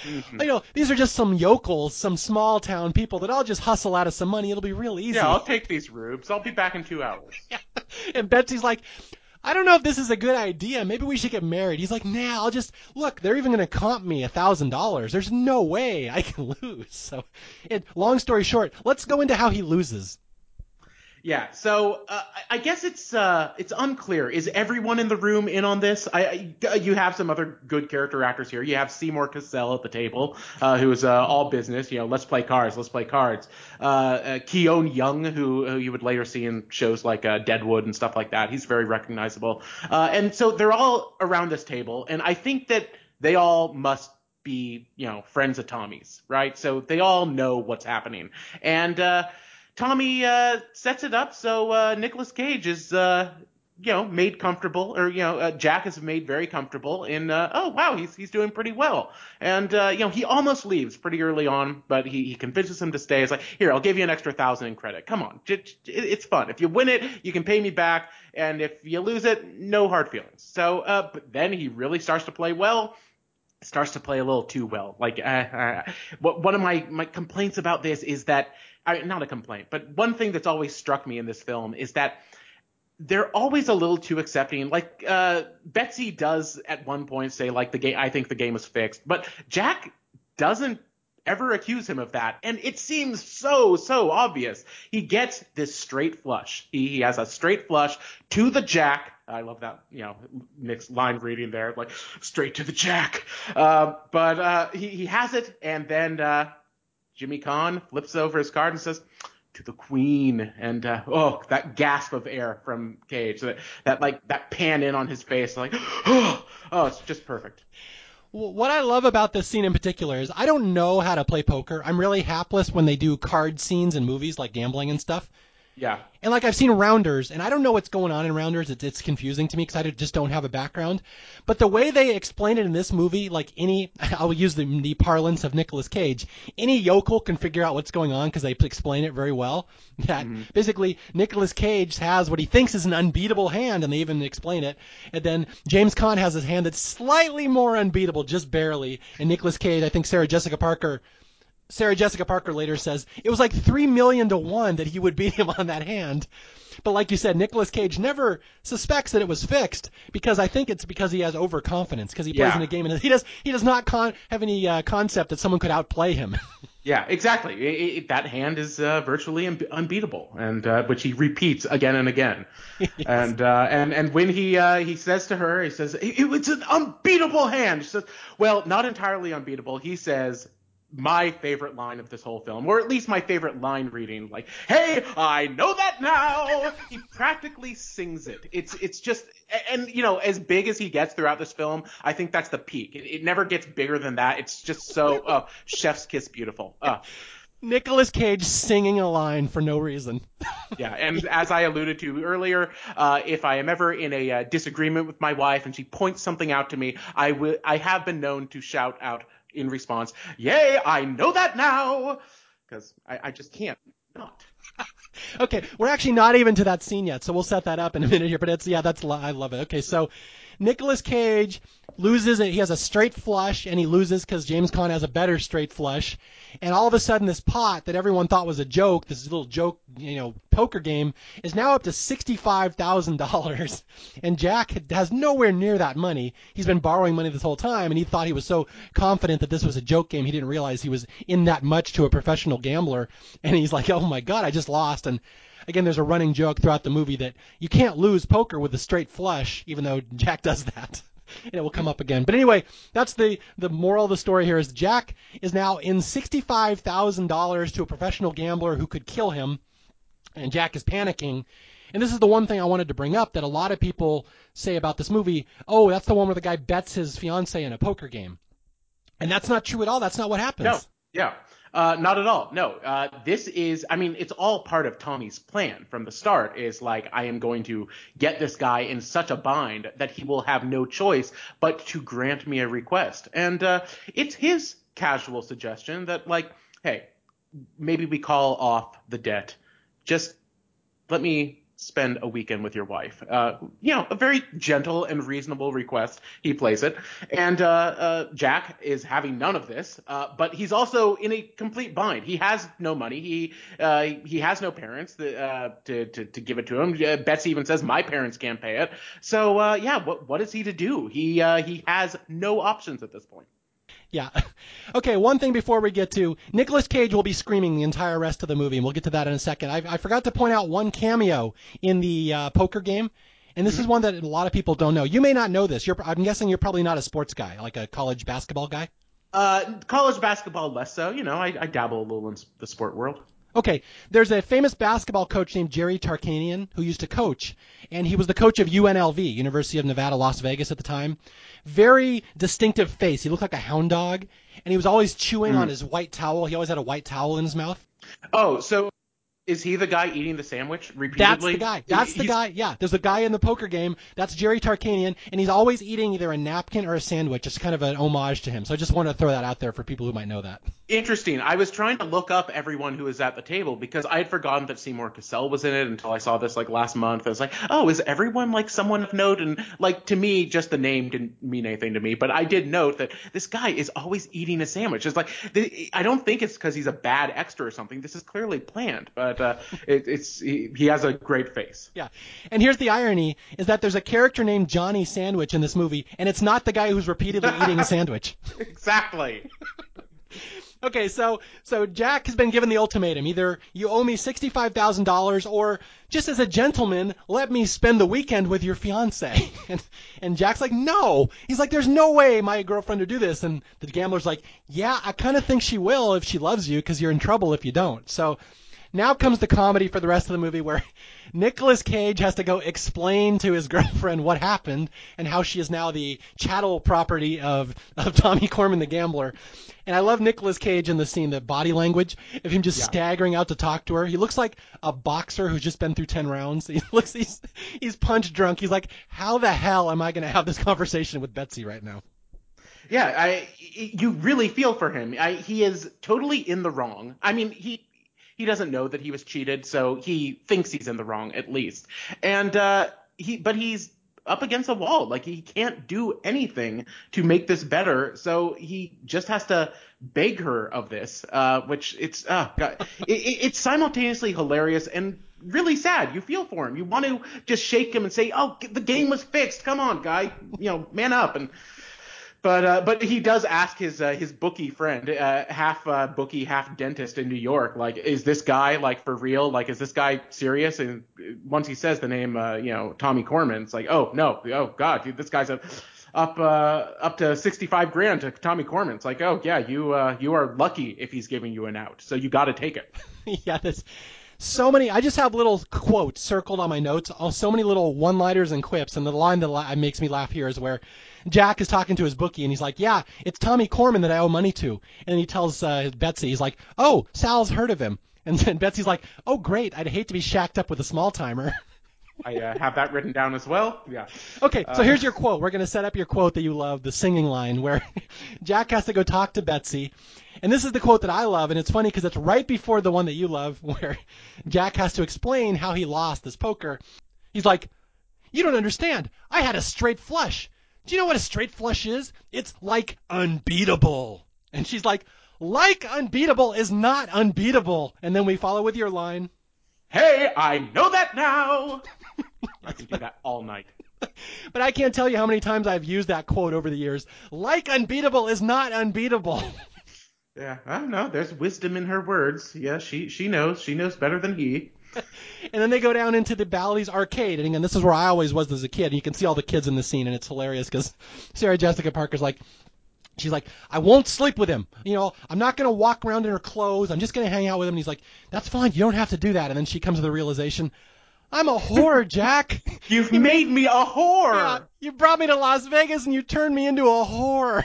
these are just some yokels, some small town people that all just hustle out of some money. It'll be real easy. Yeah, I'll take these rubes. I'll be back in 2 hours. Yeah. And Betsy's like, I don't know if this is a good idea. Maybe we should get married. He's like, nah, I'll just – look, they're even going to comp me $1,000. There's no way I can lose. So, long story short, let's go into how he loses. Yeah, so I guess it's unclear. Is everyone in the room in on this? You have some other good character actors here. You have Seymour Cassell at the table, who is all business. Let's play cards. Keone Young, who you would later see in shows like Deadwood and stuff like that. He's very recognizable. And so they're all around this table, and I think that they all must be, friends of Tommy's, right? So they all know what's happening. And Tommy sets it up so Nicolas Cage is, made comfortable, or Jack is made very comfortable in. Oh wow, he's doing pretty well, and he almost leaves pretty early on, but he convinces him to stay. It's like, here, I'll give you an extra 1,000 in credit. Come on, it's fun. If you win it, you can pay me back, and if you lose it, no hard feelings. So, but then he really starts to play well. Starts to play a little too well. Like, one of my complaints about this is that, not a complaint, but one thing that's always struck me in this film is that they're always a little too accepting. Like, Betsy does at one point say, like, I think the game is fixed, but Jack doesn't ever accuse him of that. And it seems so obvious. He gets this straight flush. He has a straight flush to the Jack. I love that, mixed line reading there, like straight to the Jack. But he has it, and then Jimmy Kahn flips over his card and says, to the Queen. And that gasp of air from Cage, that pan in on his face, like, oh, it's just perfect. What I love about this scene in particular is I don't know how to play poker. I'm really hapless when they do card scenes in movies like gambling and stuff. Yeah. And like I've seen rounders, and I don't know what's going on in rounders. It's confusing to me because I just don't have a background. But the way they explain it in this movie, like I'll use the parlance of Nicolas Cage, any yokel can figure out what's going on because they explain it very well. That basically Nicolas Cage has what he thinks is an unbeatable hand, and they even explain it. And then James Caan has his hand that's slightly more unbeatable, just barely. And Nicolas Cage, I think Sarah Jessica Parker later says it was like 3,000,000 to 1 that he would beat him on that hand. But like you said, Nicolas Cage never suspects that it was fixed because I think it's because he has overconfidence because he plays in a game and he does not have any concept that someone could outplay him. Yeah, exactly. That hand is virtually unbeatable, and which he repeats again and again. Yes. And when he says to her, he says it's an unbeatable hand. She says, well, not entirely unbeatable. He says, my favorite line of this whole film, or at least my favorite line reading, like, hey, I know that now. He practically sings it. It's just, and as big as he gets throughout this film, I think that's the peak. It never gets bigger than that. It's just so chef's kiss beautiful. Nicolas Cage singing a line for no reason. Yeah, and as I alluded to earlier, if I am ever in a disagreement with my wife and she points something out to me, I have been known to shout out in response, "Yay, I know that now," because I just can't not. Okay, we're actually not even to that scene yet, so we'll set that up in a minute here. But it's I love it. Okay, so Nicolas Cage loses it. He has a straight flush, and he loses because James Caan has a better straight flush. And all of a sudden, this pot that everyone thought was a joke, this little joke, poker game, is now up to $65,000. And Jack has nowhere near that money. He's been borrowing money this whole time, and he thought he was so confident that this was a joke game, he didn't realize he was in that much to a professional gambler. And he's like, "Oh my God, I just lost." And again, there's a running joke throughout the movie that you can't lose poker with a straight flush, even though Jack does that. And it will come up again. But anyway, that's the moral of the story here is Jack is now in $65,000 to a professional gambler who could kill him, and Jack is panicking. And this is the one thing I wanted to bring up that a lot of people say about this movie. Oh, that's the one where the guy bets his fiancée in a poker game. And that's not true at all. That's not what happens. No. Yeah. Not at all. No, this is, it's all part of Tommy's plan from the start is like, I am going to get this guy in such a bind that he will have no choice but to grant me a request. And it's his casual suggestion that like, hey, maybe we call off the debt. Just let me spend a weekend with your wife. A very gentle and reasonable request. He plays it. And Jack is having none of this, but he's also in a complete bind. He has no money. He has no parents to give it to him. Betsy even says, "My parents can't pay it." So what is he to do? He has no options at this point. Yeah. Okay, one thing before we get to – Nicolas Cage will be screaming the entire rest of the movie, and we'll get to that in a second. I forgot to point out one cameo in the poker game, and this is one that a lot of people don't know. You may not know this. I'm guessing you're probably not a sports guy, like a college basketball guy. College basketball less so. I dabble a little in the sport world. Okay, there's a famous basketball coach named Jerry Tarkanian who used to coach, and he was the coach of UNLV, University of Nevada, Las Vegas at the time. Very distinctive face. He looked like a hound dog, and he was always chewing on his white towel. He always had a white towel in his mouth. Oh, so is he the guy eating the sandwich repeatedly? That's the guy. Yeah, there's a guy in the poker game. That's Jerry Tarkanian, and he's always eating either a napkin or a sandwich. It's kind of an homage to him. So I just want to throw that out there for people who might know that. Interesting. I was trying to look up everyone who was at the table because I had forgotten that Seymour Cassell was in it until I saw this last month. I was like, oh, is everyone someone of note? And to me, just the name didn't mean anything to me. But I did note that this guy is always eating a sandwich. It's I don't think it's because he's a bad extra or something. This is clearly planned. But he has a great face. Yeah. And here's the irony is that there's a character named Johnny Sandwich in this movie, and it's not the guy who's repeatedly eating a sandwich. Exactly. Okay, so Jack has been given the ultimatum. Either you owe me $65,000 or just as a gentleman, let me spend the weekend with your fiancé. And Jack's like, no. He's like, there's no way my girlfriend would do this. And the gambler's like, yeah, I kind of think she will if she loves you because you're in trouble if you don't. So now comes the comedy for the rest of the movie where Nicolas Cage has to go explain to his girlfriend what happened and how she is now the chattel property of Tommy Corman the gambler. And I love Nicolas Cage in the scene, the body language of him just staggering out to talk to her. He looks like a boxer who's just been through 10 rounds. He's punch drunk. He's like, how the hell am I going to have this conversation with Betsy right now? Yeah, you really feel for him. He is totally in the wrong. He doesn't know that he was cheated, so he thinks he's in the wrong at least. And but he's up against a wall. He can't do anything to make this better, so he just has to beg her of this, which it's God. It's simultaneously hilarious and really sad. You feel for him. You want to just shake him and say, oh, the game was fixed. Come on, guy. Man up. And But he does ask his bookie friend, half bookie, half dentist in New York, is this guy for real? Is this guy serious? And once he says the name, Tommy Corman, it's like, oh no, oh God, dude, this guy's up to $65,000 to Tommy Corman. It's like, oh yeah, you are lucky if he's giving you an out, so you got to take it. Yeah, that's so many. I just have little quotes circled on my notes. So many little one-liners and quips, and the line that makes me laugh here is where Jack is talking to his bookie, and he's like, yeah, it's Tommy Corman that I owe money to. And then he tells Betsy, he's like, oh, Sal's heard of him. And then Betsy's like, oh, great, I'd hate to be shacked up with a small-timer. I have that written down as well. Yeah. Okay, so here's your quote. We're going to set up your quote that you love, the singing line, where Jack has to go talk to Betsy. And this is the quote that I love, and it's funny because it's right before the one that you love, where Jack has to explain how he lost this poker. He's like, "You don't understand. I had a straight flush. Do you know what a straight flush is? It's like unbeatable." And she's like unbeatable is not unbeatable. And then we follow with your line, "Hey, I know that now." I can do that all night. But I can't tell you how many times I've used that quote over the years. Like unbeatable is not unbeatable. Yeah, I don't know. There's wisdom in her words. Yeah, she knows. She knows better than he. And then they go down into the Bally's arcade. And again, this is where I always was as a kid. And you can see all the kids in the scene, and it's hilarious because Sarah Jessica Parker's like, she's like, "I won't sleep with him. You know, I'm not going to walk around in her clothes. I'm just going to hang out with him." And he's like, "That's fine. You don't have to do that." And then she comes to the realization, "I'm a whore, Jack. You've made me a whore. Yeah, you brought me to Las Vegas and you turned me into a whore."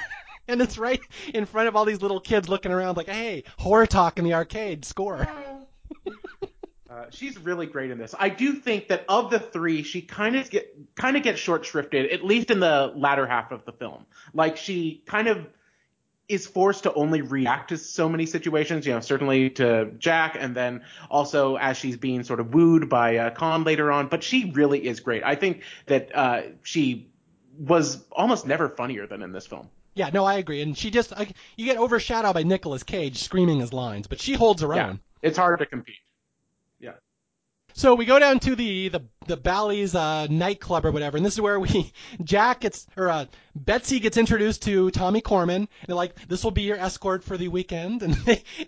And it's right in front of all these little kids looking around like, "Hey, whore talk in the arcade. Score." She's really great in this. I do think that of the three, she kind of gets short shrifted, at least in the latter half of the film. Like, she kind of is forced to only react to so many situations, you know, certainly to Jack, and then also as she's being sort of wooed by Con later on. But she really is great. I think that she was almost never funnier than in this film. Yeah, no, I agree. And she just you get overshadowed by Nicolas Cage screaming his lines, but she holds her own. It's hard to compete. Yeah. So we go down to the Bally's nightclub or whatever, and this is where Betsy gets introduced to Tommy Corman, and they're like, "This will be your escort for the weekend,"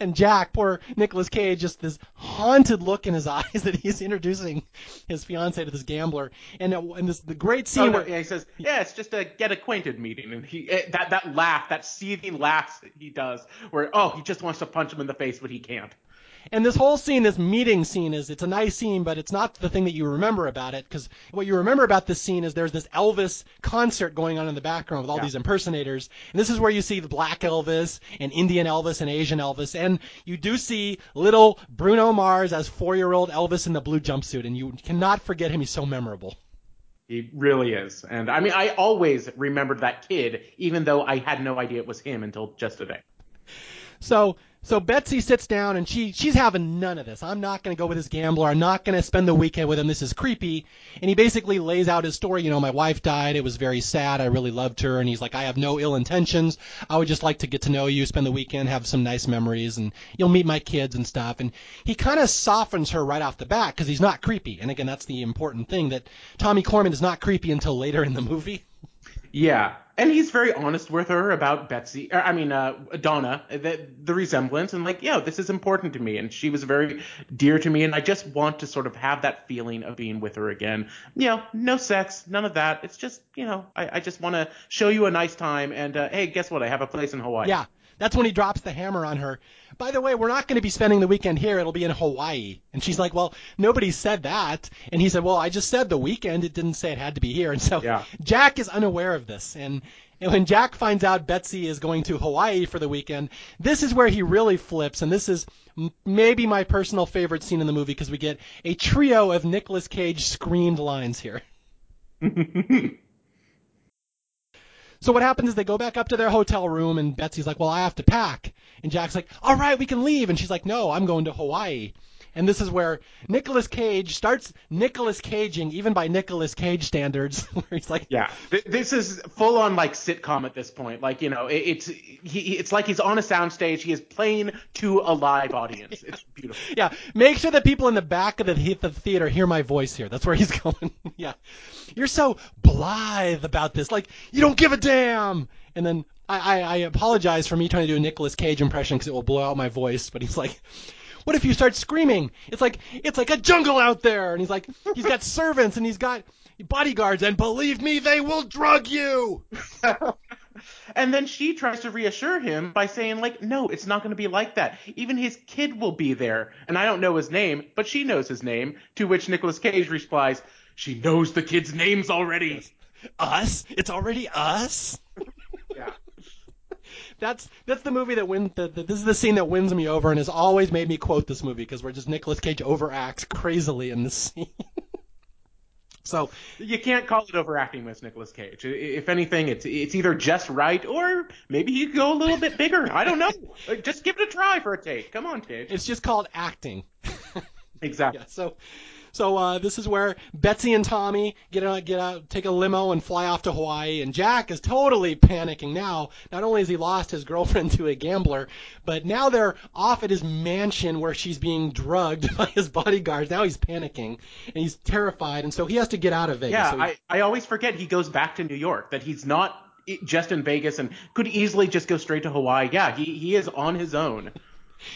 and Jack, poor Nicolas Cage, just this haunted look in his eyes that he's introducing his fiancée to this gambler, and this the great scene where he says, "Yeah, it's just a get acquainted meeting," and he that laugh, that seething laugh that he does, where he just wants to punch him in the face, but he can't. And this whole scene, this meeting scene, it's a nice scene, but it's not the thing that you remember about it, because what you remember about this scene is there's this Elvis concert going on in the background with all these impersonators. And this is where you see the Black Elvis and Indian Elvis and Asian Elvis. And you do see little Bruno Mars as 4-year-old Elvis in the blue jumpsuit. And you cannot forget him. He's so memorable. He really is. And I mean, I always remembered that kid, even though I had no idea it was him until just today. So Betsy sits down, and she's having none of this. "I'm not going to go with this gambler. I'm not going to spend the weekend with him. This is creepy." And he basically lays out his story. "You know, my wife died. It was very sad. I really loved her." And he's like, "I have no ill intentions. I would just like to get to know you, spend the weekend, have some nice memories, and you'll meet my kids and stuff." And he kind of softens her right off the bat because he's not creepy. And again, that's the important thing, that Tommy Corman is not creepy until later in the movie. Yeah. And he's very honest with her about Donna, the resemblance, and like, "Yeah, this is important to me, and she was very dear to me, and I just want to sort of have that feeling of being with her again. You know, no sex, none of that. It's just, you know, I just want to show you a nice time, and hey, guess what? I have a place in Hawaii." Yeah, that's when he drops the hammer on her. "By the way, we're not going to be spending the weekend here. It'll be in Hawaii." And she's like, "Well, nobody said that." And he said, "Well, I just said the weekend. It didn't say it had to be here." And so Jack is unaware of this. And when Jack finds out Betsy is going to Hawaii for the weekend, this is where he really flips. And this is maybe my personal favorite scene in the movie, because we get a trio of Nicolas Cage screamed lines here. So what happens is they go back up to their hotel room, and Betsy's like, "Well, I have to pack." And Jack's like, "All right, we can leave." And she's like, "No, I'm going to Hawaii." And this is where Nicolas Cage starts Nicolas Caging, even by Nicolas Cage standards, where he's like, "Yeah, this is full on like sitcom at this point. Like, you know, it's like he's on a soundstage. He is playing to a live audience. It's beautiful." Yeah, make sure that people in the back of the theater hear my voice here. That's where he's going. Yeah, "You're so blithe about this. Like, you don't give a damn." And then I apologize for me trying to do a Nicolas Cage impression because it will blow out my voice. But he's like, "What if you start screaming? It's like a jungle out there." And he's like, he's got servants and he's got bodyguards, and believe me, they will drug you. And then she tries to reassure him by saying, like, "No, it's not going to be like that. Even his kid will be there. And I don't know his name, but she knows his name." To which Nicolas Cage replies, "She knows the kids' names already." Us? It's already us? Yeah. That's the movie that wins. This is the scene that wins me over and has always made me quote this movie, because we're just Nicolas Cage overacts crazily in this scene. So you can't call it overacting with Nicolas Cage. If anything, it's either just right or maybe you go a little bit bigger. I don't know. Just give it a try for a take. Come on, Cage. It's just called acting. Exactly. Yeah, so this is where Betsy and Tommy get out, take a limo and fly off to Hawaii. And Jack is totally panicking now. Not only has he lost his girlfriend to a gambler, but now they're off at his mansion where she's being drugged by his bodyguards. Now he's panicking and he's terrified. And so he has to get out of Vegas. Yeah, so I always forget he goes back to New York, that he's not just in Vegas and could easily just go straight to Hawaii. Yeah, he is on his own.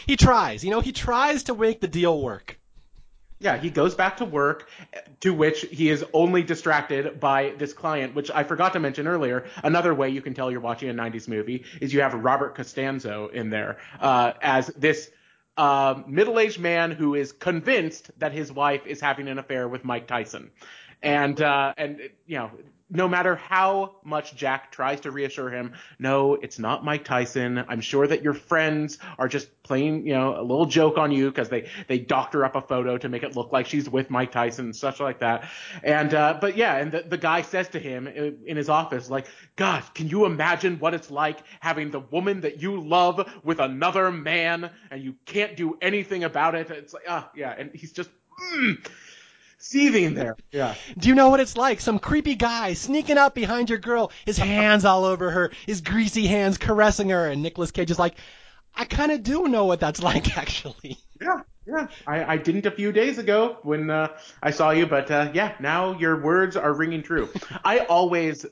He tries to make the deal work. Yeah, he goes back to work, to which he is only distracted by this client, which I forgot to mention earlier. Another way you can tell you're watching a 90s movie is you have Robert Costanzo in there as this middle-aged man who is convinced that his wife is having an affair with Mike Tyson. And you know, no matter how much Jack tries to reassure him, no, it's not Mike Tyson. I'm sure that your friends are just playing, a little joke on you because they doctor up a photo to make it look like she's with Mike Tyson and such like that. And the guy says to him in his office, like, God, can you imagine what it's like having the woman that you love with another man and you can't do anything about it? It's like, and he's just seething there. Yeah. Do you know what it's like? Some creepy guy sneaking up behind your girl, his hands all over her, his greasy hands caressing her, and Nicolas Cage is like, I kind of do know what that's like, actually. Yeah. I didn't a few days ago when I saw you, but now your words are ringing true. I always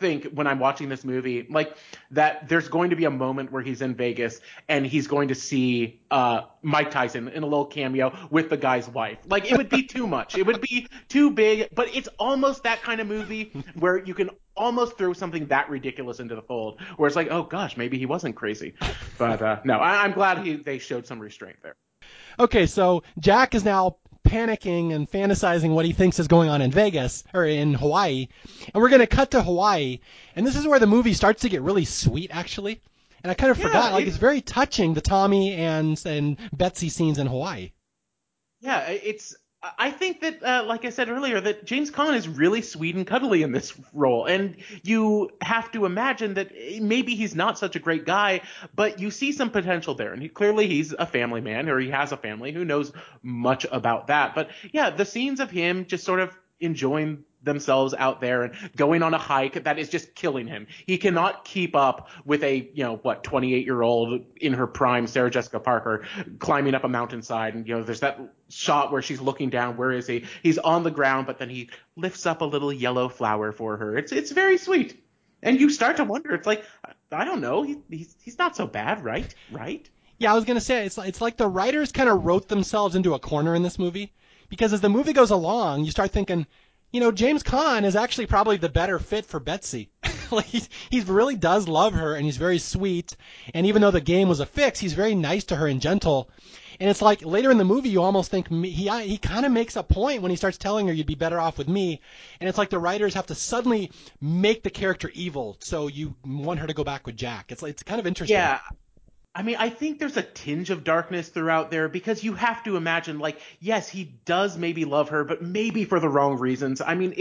think when I'm watching this movie, like, that there's going to be a moment where he's in Vegas and he's going to see Mike Tyson in a little cameo with the guy's wife. Like, it would be too much. It would be too big, but it's almost that kind of movie where you can almost throw something that ridiculous into the fold where it's like, oh gosh, maybe he wasn't crazy. But no, I'm glad they showed some restraint there. Okay, so Jack is now panicking and fantasizing what he thinks is going on in Vegas or in Hawaii. And we're going to cut to Hawaii. And this is where the movie starts to get really sweet, actually. And I kind of forgot, it's very touching, the Tommy and Betsy scenes in Hawaii. Yeah, I think that, like I said earlier, that James Caan is really sweet and cuddly in this role. And you have to imagine that maybe he's not such a great guy, but you see some potential there. And clearly he's a family man, or he has a family. Who knows much about that? But yeah, the scenes of him just sort of enjoying themselves out there and going on a hike that is just killing him. He cannot keep up with a 28-year-old in her prime, Sarah Jessica Parker, climbing up a mountainside. And there's that shot where she's looking down. Where is he? He's on the ground, but then he lifts up a little yellow flower for her. It's very sweet, and you start to wonder. It's like, I don't know. He's not so bad, right? Right? Yeah, I was gonna say it's like the writers kind of wrote themselves into a corner in this movie, because as the movie goes along, you start thinking, James Caan is actually probably the better fit for Betsy. Like, he really does love her, and he's very sweet. And even though the game was a fix, he's very nice to her and gentle. And it's like later in the movie, you almost think he kind of makes a point when he starts telling her you'd be better off with me. And it's like the writers have to suddenly make the character evil, so you want her to go back with Jack. It's kind of interesting. Yeah. I mean, I think there's a tinge of darkness throughout there, because you have to imagine, like, yes, he does maybe love her, but maybe for the wrong reasons. I mean,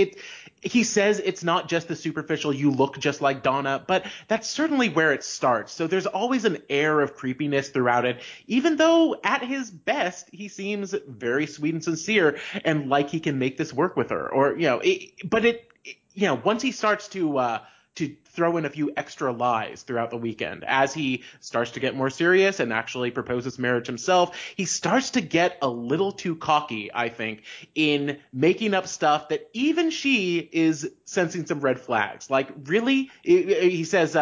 he says it's not just the superficial, you look just like Donna, but that's certainly where it starts. So there's always an air of creepiness throughout it, even though at his best, he seems very sweet and sincere and like he can make this work with her. Or, once he starts to throw in a few extra lies throughout the weekend, as he starts to get more serious and actually proposes marriage himself, he starts to get a little too cocky, I think, in making up stuff that even she is sensing some red flags. Like, really? He says,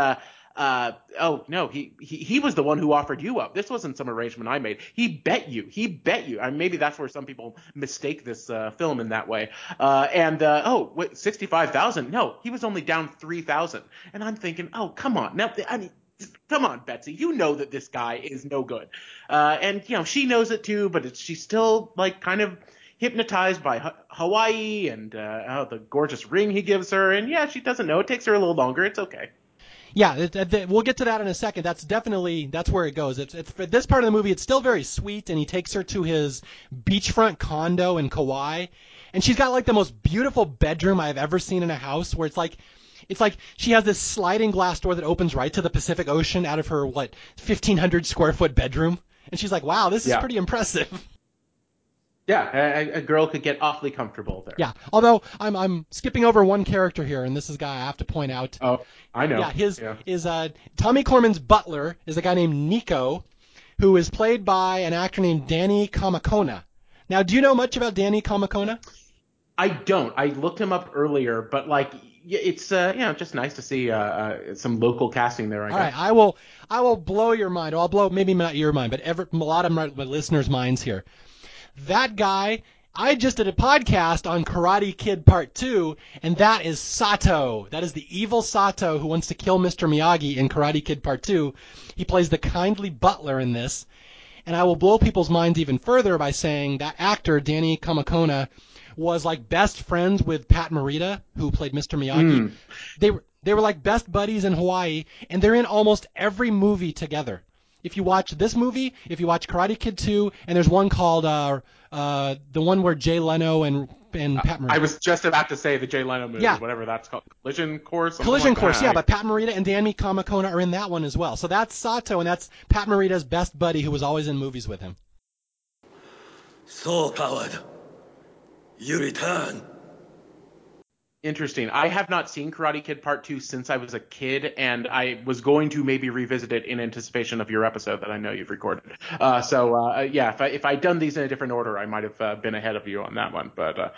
oh no, he was the one who offered you up. This wasn't some arrangement I made. He bet you. I mean, maybe that's where some people mistake this film in that way. And 65,000? No, he was only down 3,000. And I'm thinking, oh, come on. Now, I mean, come on, Betsy. You know that this guy is no good. And she knows it too, but she's still like kind of hypnotized by Hawaii and the gorgeous ring he gives her. And yeah, she doesn't know. It takes her a little longer. It's okay. Yeah, we'll get to that in a second. That's where it goes. It's for this part of the movie, it's still very sweet, and he takes her to his beachfront condo in Kauai, and she's got like the most beautiful bedroom I've ever seen in a house, where it's like she has this sliding glass door that opens right to the Pacific Ocean out of her 1,500 square foot bedroom, and she's like, wow, this is pretty impressive. Yeah, a girl could get awfully comfortable there. Yeah, although I'm skipping over one character here, and this is a guy I have to point out. Oh, I know. Yeah, his Tommy Corman's butler is a guy named Nico, who is played by an actor named Danny Kamakona. Now, do you know much about Danny Kamakona? I don't. I looked him up earlier, but it's just nice to see some local casting there. All right, I will blow your mind. Well, I'll blow maybe not your mind, but a lot of my listeners' minds here. That guy, I just did a podcast on Karate Kid Part 2, and that is Sato. That is the evil Sato who wants to kill Mr. Miyagi in Karate Kid Part 2. He plays the kindly butler in this, and I will blow people's minds even further by saying that actor, Danny Kamakona, was like best friends with Pat Morita, who played Mr. Miyagi. Mm. They were like best buddies in Hawaii, and they're in almost every movie together. If you watch this movie, if you watch Karate Kid 2, and there's one called the one where Jay Leno and Pat Morita. I was just about to say the Jay Leno movie, whatever that's called, Collision Course. Collision Course, yeah, but Pat Morita and Danny Kamakona are in that one as well. So that's Sato, and that's Pat Morita's best buddy who was always in movies with him. So, coward, you return. Interesting. I have not seen Karate Kid Part 2 since I was a kid, and I was going to maybe revisit it in anticipation of your episode that I know you've recorded. If I'd done these in a different order, I might have been ahead of you on that one. But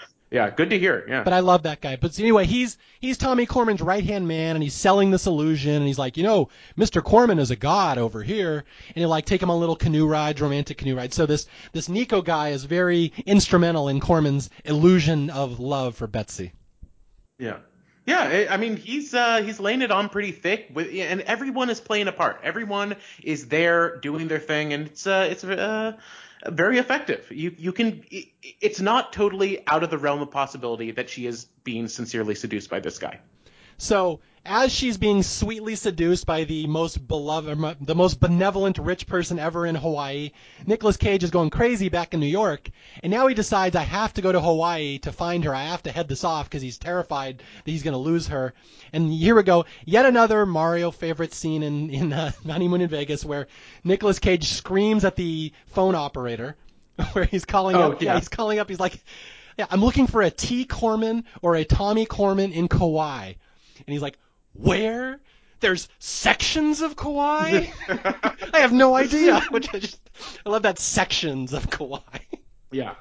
good to hear. Yeah. But I love that guy. But anyway, he's Tommy Corman's right-hand man, and he's selling this illusion, and he's like, Mr. Corman is a god over here, and he'll take him on little canoe rides, romantic canoe rides. So this Nico guy is very instrumental in Corman's illusion of love for Betsy. Yeah. Yeah, I mean, he's laying it on pretty thick, and everyone is playing a part. Everyone is there doing their thing, and it's very effective. You can – it's not totally out of the realm of possibility that she is being sincerely seduced by this guy. So as she's being sweetly seduced by the most beloved – the most benevolent rich person ever in Hawaii, Nicolas Cage is going crazy back in New York, and now he decides, I have to go to Hawaii to find her. I have to head this off because he's terrified that he's going to lose her. And here we go, yet another Mario favorite scene in Honeymoon in Vegas where Nicolas Cage screams at the phone operator where he's calling up. Yeah, he's calling up. He's like, yeah, I'm looking for a T. Corman or a Tommy Corman in Kauai. And he's like, where? There's sections of Kauai? I have no idea. Which I love that, sections of Kauai. Yeah.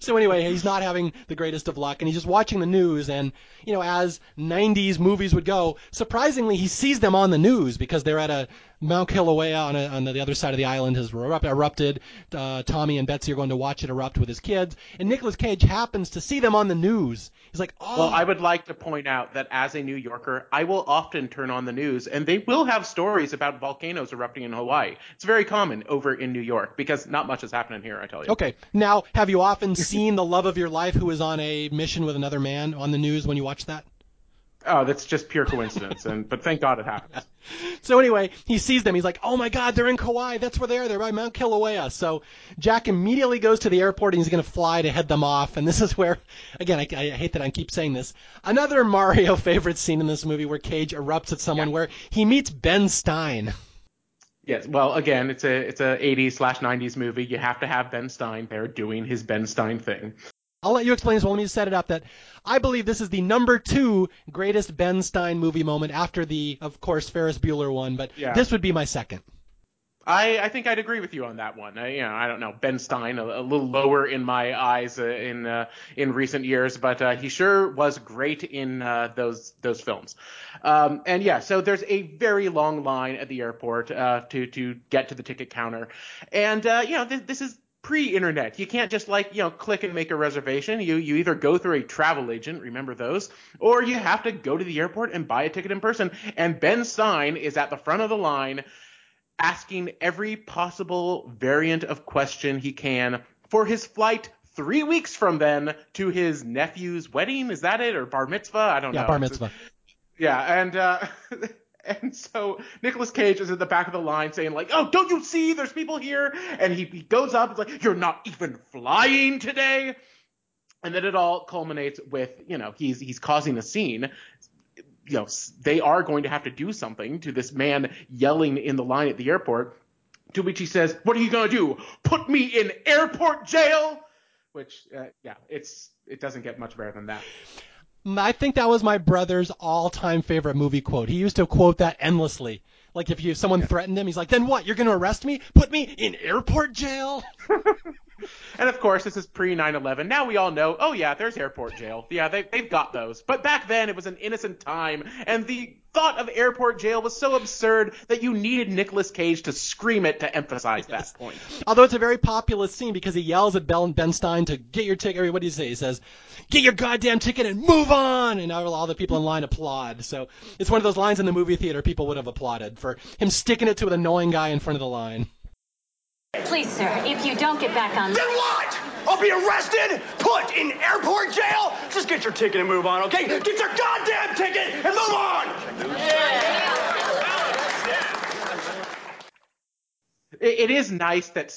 So anyway, he's not having the greatest of luck, and he's just watching the news, and, as 90s movies would go, surprisingly, he sees them on the news because they're at Mount Kilauea on the other side of the island has erupted. Tommy and Betsy are going to watch it erupt with his kids, and Nicolas Cage happens to see them on the news. He's like, oh. Well, I would like to point out that as a New Yorker, I will often turn on the news, and they will have stories about volcanoes erupting in Hawaii. It's very common over in New York because not much is happening here, I tell you. Okay. Now, have you often seen the love of your life who is on a mission with another man on the news when you watch that? Oh, that's just pure coincidence, but thank God it happens. So anyway, he sees them. He's like, oh, my God, they're in Kauai. That's where they are. They're by Mount Kilauea. So Jack immediately goes to the airport, and he's going to fly to head them off. And this is where, again, I hate that I keep saying this, another Mario favorite scene in this movie where Cage erupts at someone where he meets Ben Stein. Yes, well, again, it's a 80s/90s movie. You have to have Ben Stein there doing his Ben Stein thing. I'll let you explain this. Well, let me just set it up that I believe this is the number 2 greatest Ben Stein movie moment after the, of course, Ferris Bueller one, but this would be my second. I think I'd agree with you on that one. I don't know, Ben Stein, a little lower in my eyes in recent years, but he sure was great in those films. So there's a very long line at the airport to get to the ticket counter, and this is pre-internet. You can't just click and make a reservation. You either go through a travel agent, remember those, or you have to go to the airport and buy a ticket in person. And Ben Stein is at the front of the line asking every possible variant of question he can for his flight 3 weeks from then to his nephew's wedding. Is that it? Or bar mitzvah? I don't know. Yeah, bar mitzvah. And And so Nicolas Cage is at the back of the line saying, like, oh, don't you see? There's people here. And he goes up and is like, you're not even flying today. And then it all culminates with, you know, he's causing a scene. You know, they are going to have to do something to this man yelling in the line at the airport, to which he says, what are you going to do? Put me in airport jail? Which, it doesn't get much better than that. I think that was my brother's all-time favorite movie quote. He used to quote that endlessly. Like if someone threatened him, he's like, then what? You're going to arrest me? Put me in airport jail? And of course, this is pre-9/11. Now we all know, oh yeah, there's airport jail. Yeah, they've got those. But back then, it was an innocent time, and the thought of airport jail was so absurd that you needed Nicolas Cage to scream it to emphasize that point. Although it's a very populous scene because he yells at Ben Stein to get your ticket. What do you say? He says, get your goddamn ticket and move on! And all the people in line applaud. So it's one of those lines in the movie theater people would have applauded for him sticking it to an annoying guy in front of the line. Please, sir, if you don't get back on... Then what? I'll be arrested, put in airport jail? Just get your ticket and move on, okay? Get your goddamn ticket and move on! Yeah. It is nice that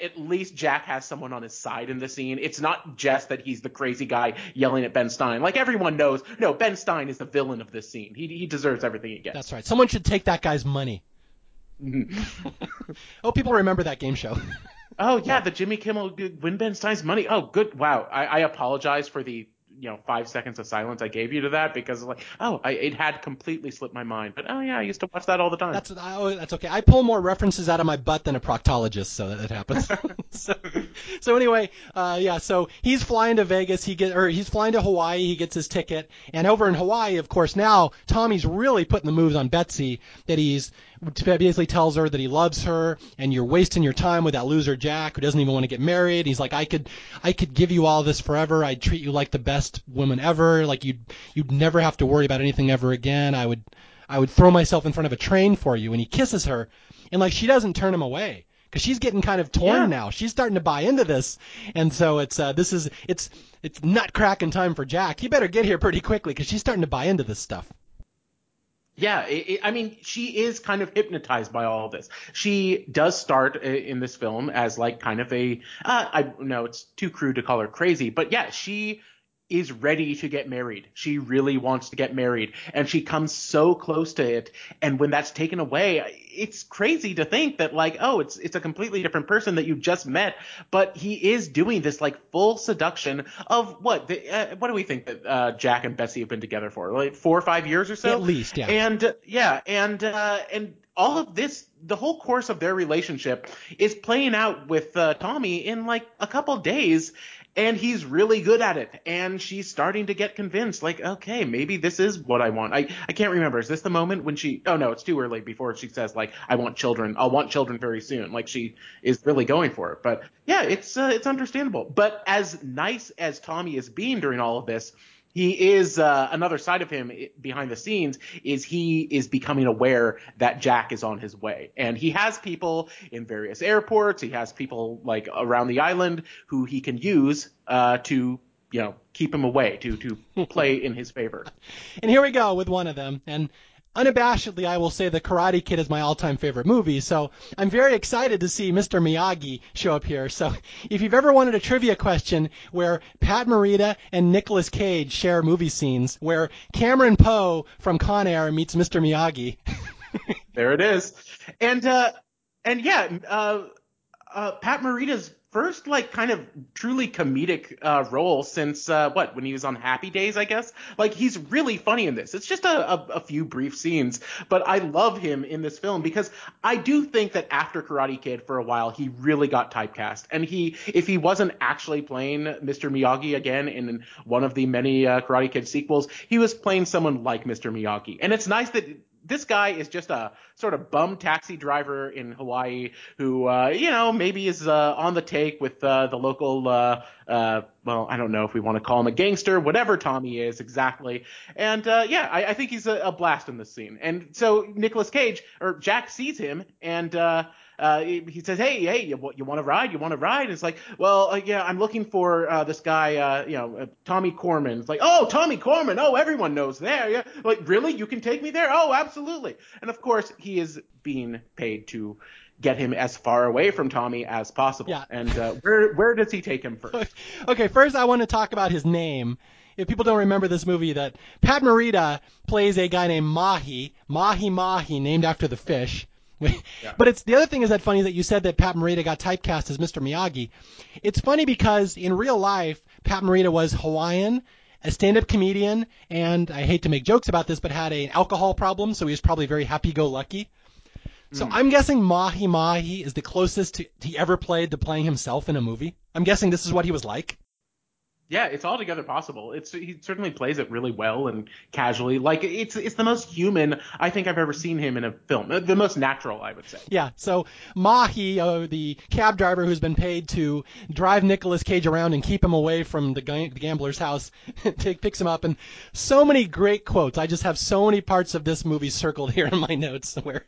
at least Jack has someone on his side in the scene. It's not just that he's the crazy guy yelling at Ben Stein. Like, everyone knows, no, Ben Stein is the villain of this scene. He deserves everything he gets. That's right. Someone should take that guy's money. Oh, people remember that game show. Oh yeah, the Jimmy Kimmel win Ben Stein's money. Oh good, wow. I apologize for the 5 seconds of silence I gave you to that, because like it had completely slipped my mind. But oh yeah, I used to watch that all the time. That's okay. I pull more references out of my butt than a proctologist, so that happens. so anyway, So he's flying to Vegas. He's flying to Hawaii. He gets his ticket, and over in Hawaii, of course, now Tommy's really putting the moves on Betsy. That he's basically tells her that he loves her, and you're wasting your time with that loser Jack who doesn't even want to get married. He's like, I could give you all this forever. I'd treat you like the best woman ever. Like you'd never have to worry about anything ever again. I would throw myself in front of a train for you. And he kisses her, and like she doesn't turn him away because she's getting kind of torn now. She's starting to buy into this, and so it's nutcracking time for Jack. He better get here pretty quickly because she's starting to buy into this stuff. Yeah, she is kind of hypnotized by all of this. She does start in this film as like kind of a it's too crude to call her crazy, but yeah, she is ready to get married. She really wants to get married, and she comes so close to it. And when that's taken away, it's crazy to think that like, oh, it's a completely different person that you just met. But he is doing this like full seduction of what do we think that Jack and Betsy have been together for, like 4 or 5 years or so, at least, yeah. And all of this, the whole course of their relationship is playing out with Tommy in like a couple days. And he's really good at it, and she's starting to get convinced, like, okay, maybe this is what I want. I can't remember. Is this the moment when she – oh, no, it's too early before she says, like, I want children. I'll want children very soon. Like, she is really going for it. But, yeah, it's understandable. But as nice as Tommy is being during all of this, he is another side of him behind the scenes is he is becoming aware that Jack is on his way. And he has people in various airports. He has people like around the island who he can use to, keep him away, to play in his favor. And here we go with one of them. And unabashedly, I will say The Karate Kid is my all-time favorite movie, so I'm very excited to see Mr. Miyagi show up here. So if you've ever wanted a trivia question where Pat Morita and Nicolas Cage share movie scenes, where Cameron Poe from Con Air meets Mr. Miyagi. There it is. And Pat Morita's first, like, kind of truly comedic role since, when he was on Happy Days, I guess? Like, he's really funny in this. It's just a few brief scenes, but I love him in this film because I do think that after Karate Kid for a while, he really got typecast. And if he wasn't actually playing Mr. Miyagi again in one of the many Karate Kid sequels, he was playing someone like Mr. Miyagi. And it's nice that this guy is just a sort of bum taxi driver in Hawaii who, maybe is on the take with the local well, I don't know if we want to call him a gangster, whatever Tommy is exactly. And I think he's a blast in this scene. And so Nicolas Cage, or Jack, sees him and he says, hey, you want to ride? You want to ride? And it's like, well, yeah, I'm looking for this guy, Tommy Corman. It's like, oh, Tommy Corman. Oh, everyone knows there. Yeah. Like, really? You can take me there? Oh, absolutely. And of course, he is being paid to get him as far away from Tommy as possible. Yeah. And where does he take him first? Okay, first I want to talk about his name. If people don't remember this movie, that Pat Morita plays a guy named Mahi, named after the fish. Yeah. But it's the other thing is that funny that you said that Pat Morita got typecast as Mr. Miyagi. It's funny because in real life, Pat Morita was Hawaiian, a stand-up comedian, and I hate to make jokes about this, but had an alcohol problem, so he was probably very happy-go-lucky. So I'm guessing Mahi Mahi is the closest he ever played to playing himself in a movie. I'm guessing this is what he was like. Yeah, it's altogether possible. He certainly plays it really well and casually. Like, it's the most human I think I've ever seen him in a film. The most natural, I would say. Yeah, so Mahi, the cab driver who's been paid to drive Nicolas Cage around and keep him away from the gambler's house, picks him up. And so many great quotes. I just have so many parts of this movie circled here in my notes where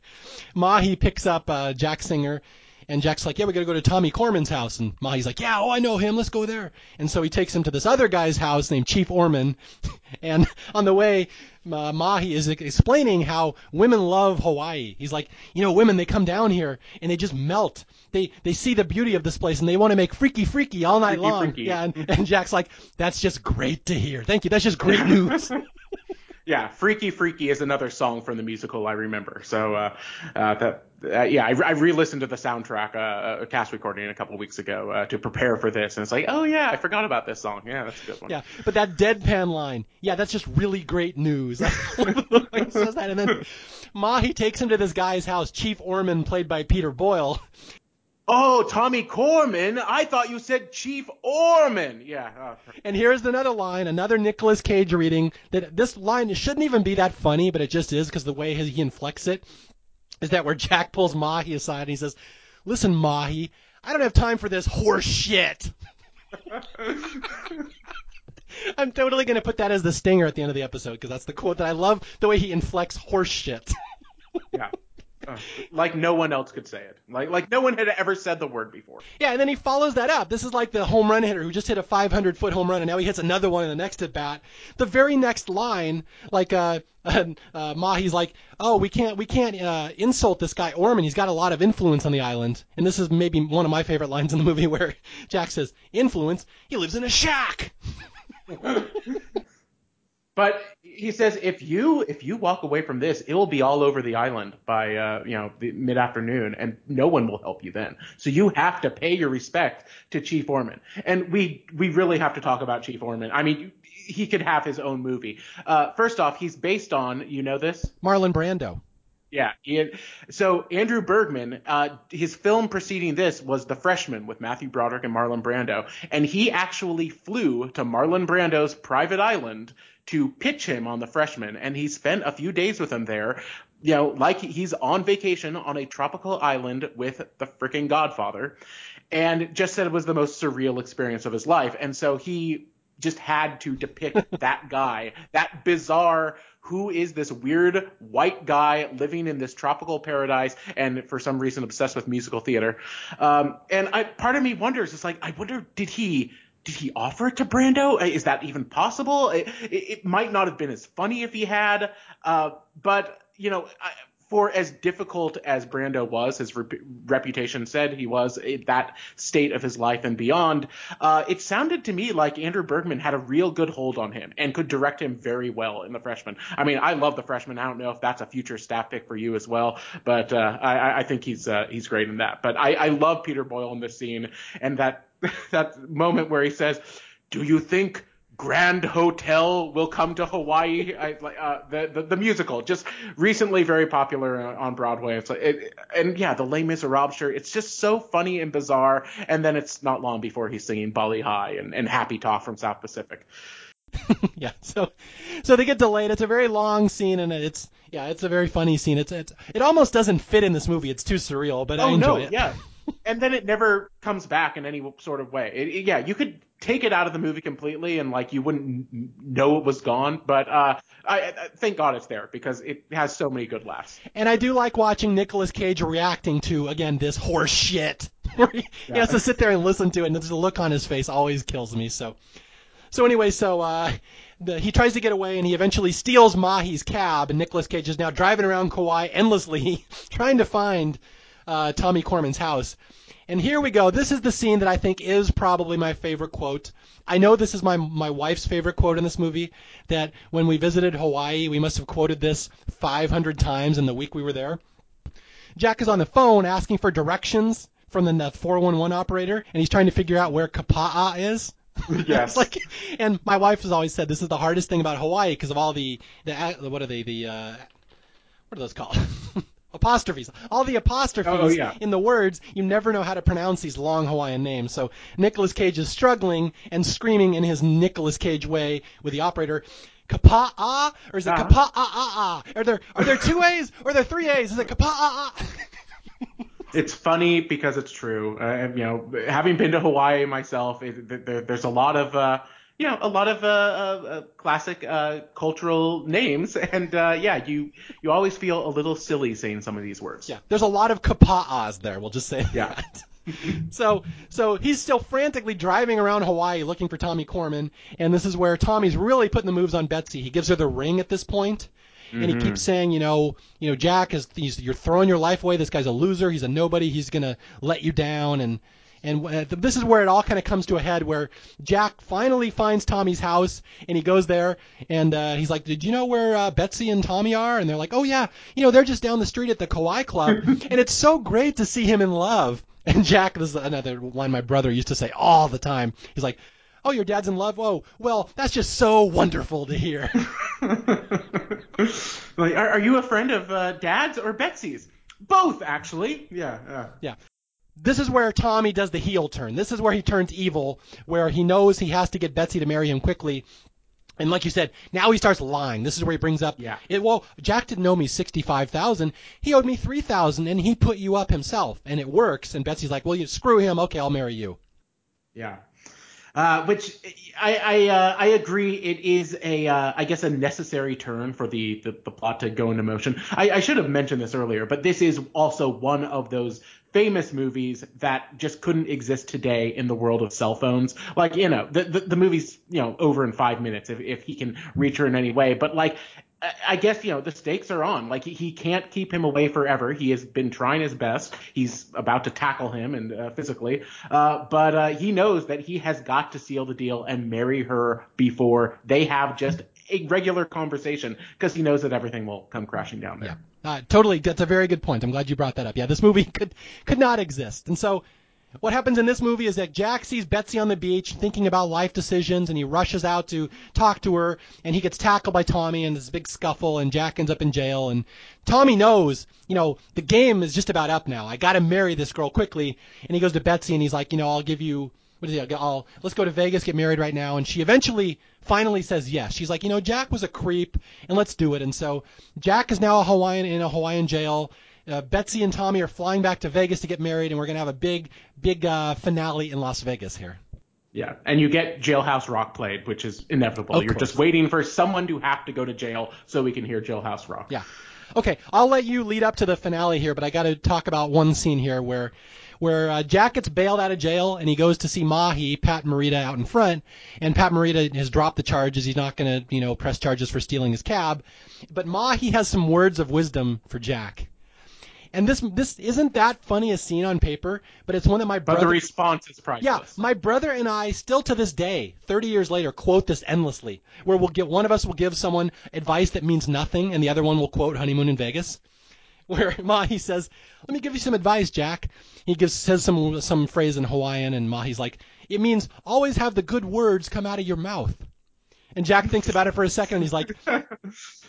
Mahi picks up Jack Singer. And Jack's like, yeah, we got to go to Tommy Corman's house. And Mahi's like, yeah, oh, I know him. Let's go there. And so he takes him to this other guy's house named Chief Orman. And on the way, Mahi is explaining how women love Hawaii. He's like, women, they come down here and they just melt. They see the beauty of this place and they want to make freaky all night long. Freaky. Yeah, and Jack's like, that's just great to hear. Thank you. That's just great news. Yeah, Freaky is another song from the musical I remember. So I re-listened to the soundtrack, a cast recording a couple of weeks ago to prepare for this. And it's like, oh, yeah, I forgot about this song. Yeah, that's a good one. Yeah, but that deadpan line, yeah, that's just really great news. He says that. And then Mahi takes him to this guy's house, Chief Orman, played by Peter Boyle. Oh, Tommy Corman. I thought you said Chief Orman. Yeah. Oh. And here's another line, another Nicolas Cage reading. That this line, it shouldn't even be that funny, but it just is because the way he inflects it is that where Jack pulls Mahi aside and he says, listen, Mahi, I don't have time for this horse shit. I'm totally going to put that as the stinger at the end of the episode because that's the quote that I love, the way he inflects horse shit. Yeah. Like no one else could say it. Like no one had ever said the word before. Yeah, and then he follows that up. This is like the home run hitter who just hit a 500-foot home run, and now he hits another one in the next at bat. The very next line, like Mahi's like, "Oh, we can't insult this guy Orman. He's got a lot of influence on the island." And this is maybe one of my favorite lines in the movie, where Jack says, "Influence? He lives in a shack." But he says, if you walk away from this, it will be all over the island by mid-afternoon, and no one will help you then. So you have to pay your respect to Chief Orman. And we really have to talk about Chief Orman. I mean, he could have his own movie. First off, he's based on, you know this? Marlon Brando. Yeah. So Andrew Bergman, his film preceding this was The Freshman with Matthew Broderick and Marlon Brando. And he actually flew to Marlon Brando's private island to pitch him on The Freshman. And he spent a few days with him there. Like he's on vacation on a tropical island with the freaking Godfather. And just said it was the most surreal experience of his life. And so he just had to depict that guy, that bizarre who is this weird white guy living in this tropical paradise and for some reason obsessed with musical theater. And part of me wonders, it's like, I wonder, did he offer it to Brando? Is that even possible? It might not have been as funny if he had, but for as difficult as Brando was, his reputation said he was in that state of his life and beyond, it sounded to me like Andrew Bergman had a real good hold on him and could direct him very well in The Freshman. I mean, I love The Freshman. I don't know if that's a future staff pick for you as well, but I think he's great in that. But I love Peter Boyle in this scene and that moment where he says, "Do you think Grand Hotel will come to Hawaii?" The musical, just recently very popular on Broadway. It's like, the Les Miserables shirt. It's just so funny and bizarre. And then it's not long before he's singing Bali High and Happy Talk from South Pacific. Yeah, so they get delayed. It's a very long scene, and it's a very funny scene. It almost doesn't fit in this movie. It's too surreal, but I enjoy it. Yeah. And then it never comes back in any sort of way. Yeah, you could take it out of the movie completely and, like, you wouldn't know it was gone. But I thank God it's there because it has so many good laughs. And I do like watching Nicolas Cage reacting to, again, this horse shit. He has to sit there and listen to it, and the look on his face always kills me. So anyway, he tries to get away, and he eventually steals Mahi's cab, and Nicolas Cage is now driving around Kauai endlessly trying to find Tommy Corman's house. And here we go. This is the scene that I think is probably my favorite quote. I know this is my wife's favorite quote in this movie, that when we visited Hawaii, we must have quoted this 500 times in the week we were there. Jack is on the phone asking for directions from the 411 operator, and he's trying to figure out where Kapa'a is. Yes. And my wife has always said this is the hardest thing about Hawaii because of all what are those called? Apostrophes. All the apostrophes in the words. You never know how to pronounce these long Hawaiian names. So Nicolas Cage is struggling and screaming in his Nicolas Cage way with the operator, Kapa'a? Or is it Kapa'a? Are there two A's? Or are there three A's? Is it Kapa'a? It's funny because it's true. Having been to Hawaii myself, there's a lot of classic cultural names, and you always feel a little silly saying some of these words. Yeah, there's a lot of kapa'as there. We'll just say that. So he's still frantically driving around Hawaii looking for Tommy Corman, and this is where Tommy's really putting the moves on Betsy. He gives her the ring at this point. And he keeps saying, Jack, you're throwing your life away. This guy's a loser. He's a nobody. He's going to let you down. And this is where it all kind of comes to a head, where Jack finally finds Tommy's house, and he goes there, and he's like, did you know where Betsy and Tommy are? And they're like, oh, yeah, they're just down the street at the Kauai Club. And it's so great to see him in love. And Jack, this is another line my brother used to say all the time. He's like, oh, your dad's in love? Oh, well, that's just so wonderful to hear. Like, are you a friend of Dad's or Betsy's? Both, actually. Yeah. This is where Tommy does the heel turn. This is where he turns evil, where he knows he has to get Betsy to marry him quickly. And like you said, now he starts lying. This is where he brings up, Jack didn't owe me $65,000. He owed me $3,000, and he put you up himself, and it works. And Betsy's like, well, you screw him. Okay, I'll marry you. Yeah. Which I agree, it is a necessary turn for the plot to go into motion. I should have mentioned this earlier, but this is also one of those famous movies that just couldn't exist today in the world of cell phones. Like, the movie's, over in 5 minutes if he can reach her in any way. But like, I guess, the stakes are on. Like, he can't keep him away forever. He has been trying his best. He's about to tackle him and physically. But he knows that he has got to seal the deal and marry her before they have just a regular conversation, because he knows that everything will come crashing down there. Yeah. Totally. That's a very good point. I'm glad you brought that up. Yeah, this movie could not exist. And so what happens in this movie is that Jack sees Betsy on the beach thinking about life decisions, and he rushes out to talk to her, and he gets tackled by Tommy in this big scuffle, and Jack ends up in jail, and Tommy knows, the game is just about up now. I got to marry this girl quickly. And he goes to Betsy and he's like, I'll give you, let's go to Vegas, get married right now. And she eventually finally says yes. She's like, Jack was a creep, and let's do it. And so Jack is now in a Hawaiian jail. Betsy and Tommy are flying back to Vegas to get married, and we're going to have a big finale in Las Vegas here. Yeah, and you get Jailhouse Rock played, which is inevitable. You're just waiting for someone to have to go to jail so we can hear Jailhouse Rock. Yeah. Okay, I'll let you lead up to the finale here, but I got to talk about one scene here where Jack gets bailed out of jail, and he goes to see Mahi, Pat Morita, out in front, and Pat Morita has dropped the charges. He's not going to, press charges for stealing his cab, but Mahi has some words of wisdom for Jack. And this isn't that funny a scene on paper, but it's one that my brother... But the response is priceless. Yeah, my brother and I still to this day, 30 years later, quote this endlessly, where one of us will give someone advice that means nothing, and the other one will quote Honeymoon in Vegas, where Mahi says, let me give you some advice, Jack. He says some phrase in Hawaiian, and Mahi's like, it means always have the good words come out of your mouth. And Jack thinks about it for a second, and he's like...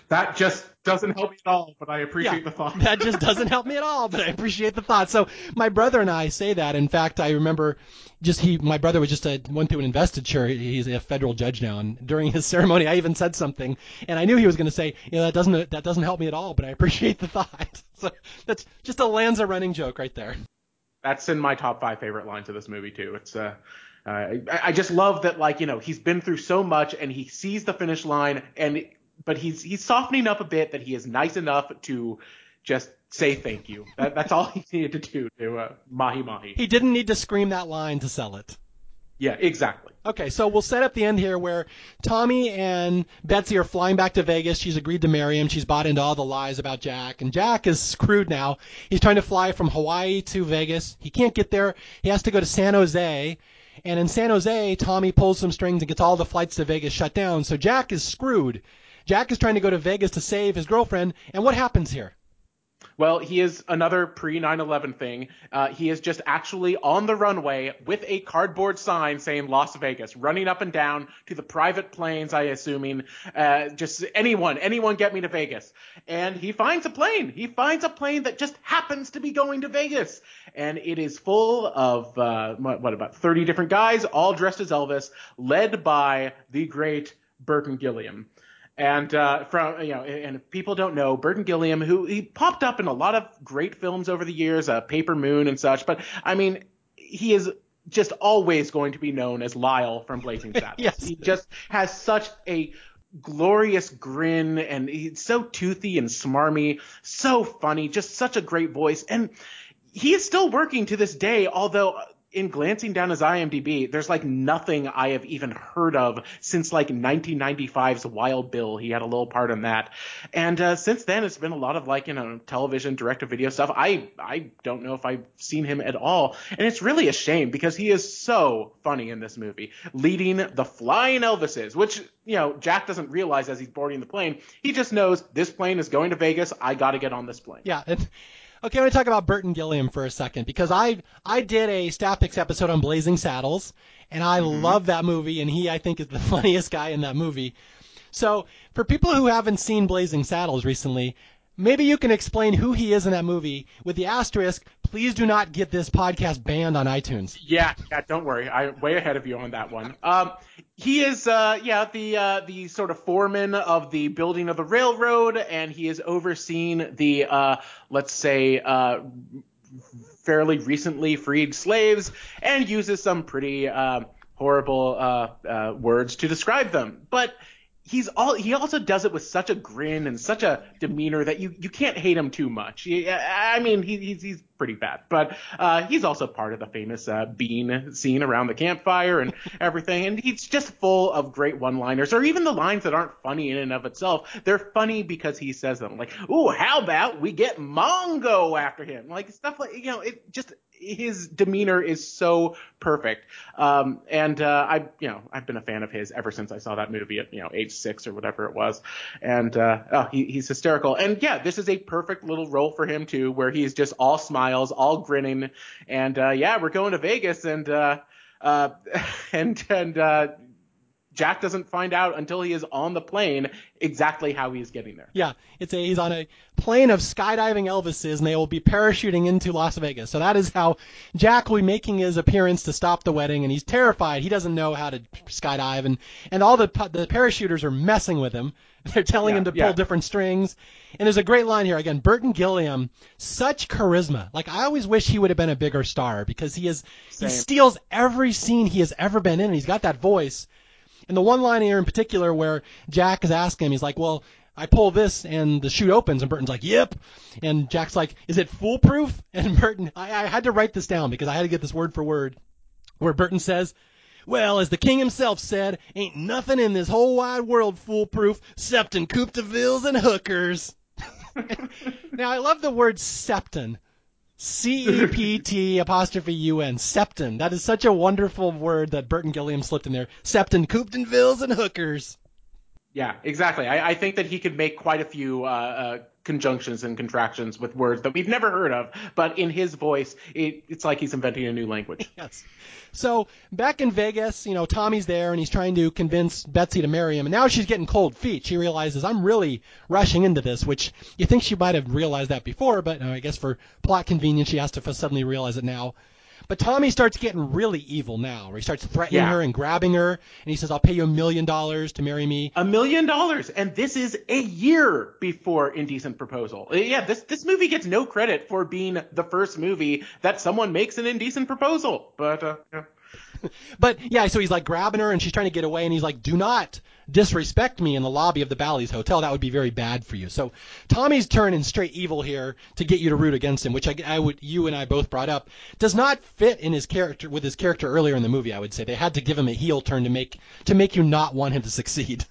That just doesn't help me at all, but I appreciate the thought. That just doesn't help me at all, but I appreciate the thought. So my brother and I say that. In fact, I remember my brother was went through an investiture. He's a federal judge now, and during his ceremony, I even said something, and I knew he was going to say, that doesn't help me at all, but I appreciate the thought. So that's just a Lanza running joke right there. That's in my top five favorite lines of this movie too. It's I just love that, like, you know, he's been through so much and he sees the finish line, and but he's softening up a bit, that he is nice enough to just say thank you. That's all he needed to do to Mahi Mahi. He didn't need to scream that line to sell it. Yeah, exactly. Okay, so we'll set up the end here where Tommy and Betsy are flying back to Vegas. She's agreed to marry him. She's bought into all the lies about Jack, and Jack is screwed now. He's trying to fly from Hawaii to Vegas. He can't get there. He has to go to San Jose, and in San Jose, Tommy pulls some strings and gets all the flights to Vegas shut down, so Jack is screwed. Jack is trying to go to Vegas to save his girlfriend, and what happens here? Well, he is another pre-9/11 thing. He is just actually on the runway with a cardboard sign saying Las Vegas, running up and down to the private planes, I assuming. Just anyone get me to Vegas. And he finds a plane. He finds a plane that just happens to be going to Vegas. And it is full of, about 30 different guys, all dressed as Elvis, led by the great Burton Gilliam. And and if people don't know, Burton Gilliam, who he popped up in a lot of great films over the years, Paper Moon and such. But I mean, he is just always going to be known as Lyle from Blazing Saddles. Yes. He just has such a glorious grin, and he's so toothy and smarmy, so funny, just such a great voice. And he is still working to this day, although in glancing down his IMDb, there's like nothing I have even heard of since like 1995's Wild Bill. He had a little part in that. And since then, it's been a lot of like, you know, television, direct-to-video stuff. I don't know if I've seen him at all. And it's really a shame because he is so funny in this movie, leading the Flying Elvises, which, you know, Jack doesn't realize as he's boarding the plane. He just knows this plane is going to Vegas. I got to get on this plane. Yeah. Okay, I'm going to talk about Burton Gilliam for a second because I did a Staff Picks episode on Blazing Saddles, and I love that movie, and he, I think, is the funniest guy in that movie. So for people who haven't seen Blazing Saddles recently, maybe you can explain who he is in that movie with the asterisk, please do not get this podcast banned on iTunes. Yeah, don't worry. I'm way ahead of you on that one. He is, the sort of foreman of the building of the railroad, and he is overseeing the, fairly recently freed slaves, and uses some pretty horrible words to describe them. But he also does it with such a grin and such a demeanor that you can't hate him too much. I mean, he's pretty bad, but he's also part of the famous bean scene around the campfire and everything. And he's just full of great one-liners, or even the lines that aren't funny in and of itself. They're funny because he says them, like, "Ooh, how about we get Mongo after him?" Like stuff like, you know, it just. His demeanor is so perfect, I've been a fan of his ever since I saw that movie at age 6 or whatever it was, and he's hysterical. And yeah, this is a perfect little role for him too, where he's just all smiles, all grinning, and we're going to Vegas, and Jack doesn't find out until he is on the plane exactly how he's getting there. Yeah, he's on a plane of skydiving Elvises, and they will be parachuting into Las Vegas. So that is how Jack will be making his appearance to stop the wedding, and he's terrified. He doesn't know how to skydive, and all the parachuters are messing with him. They're telling him to pull different strings. And there's a great line here. Again, Burton Gilliam, such charisma. Like, I always wish he would have been a bigger star because he steals every scene he has ever been in, and he's got that voice. And the one line here in particular where Jack is asking him, he's like, well, I pull this and the chute opens. And Burton's like, yep. And Jack's like, is it foolproof? And Burton, I had to write this down because I had to get this word for word, where Burton says, well, as the king himself said, ain't nothing in this whole wide world foolproof, septin coupe de villes and hookers. Now, I love the word septin. Cept_un, septon. That is such a wonderful word that Burton Gilliam slipped in there. Septon, Cooptonvilles, and hookers. Yeah, exactly. I think that he could make quite a few conjunctions and contractions with words that we've never heard of, but in his voice, it's like he's inventing a new language. Yes. So back in Vegas, Tommy's there, and he's trying to convince Betsy to marry him, and now she's getting cold feet. She realizes, I'm really rushing into this, which you think she might have realized that before, but I guess for plot convenience, she has to suddenly realize it now. But Tommy starts getting really evil now, where he starts threatening her and grabbing her, and he says, I'll pay you $1 million to marry me. $1 million, and this is a year before Indecent Proposal. Yeah, this movie gets no credit for being the first movie that someone makes an indecent proposal, but yeah. But yeah, so he's like grabbing her and she's trying to get away and he's like, do not disrespect me in the lobby of the Bally's Hotel. That would be very bad for you. So Tommy's turning straight evil here to get you to root against him, which you and I both brought up does not fit in his character with his character earlier in the movie. I would say they had to give him a heel turn to make you not want him to succeed.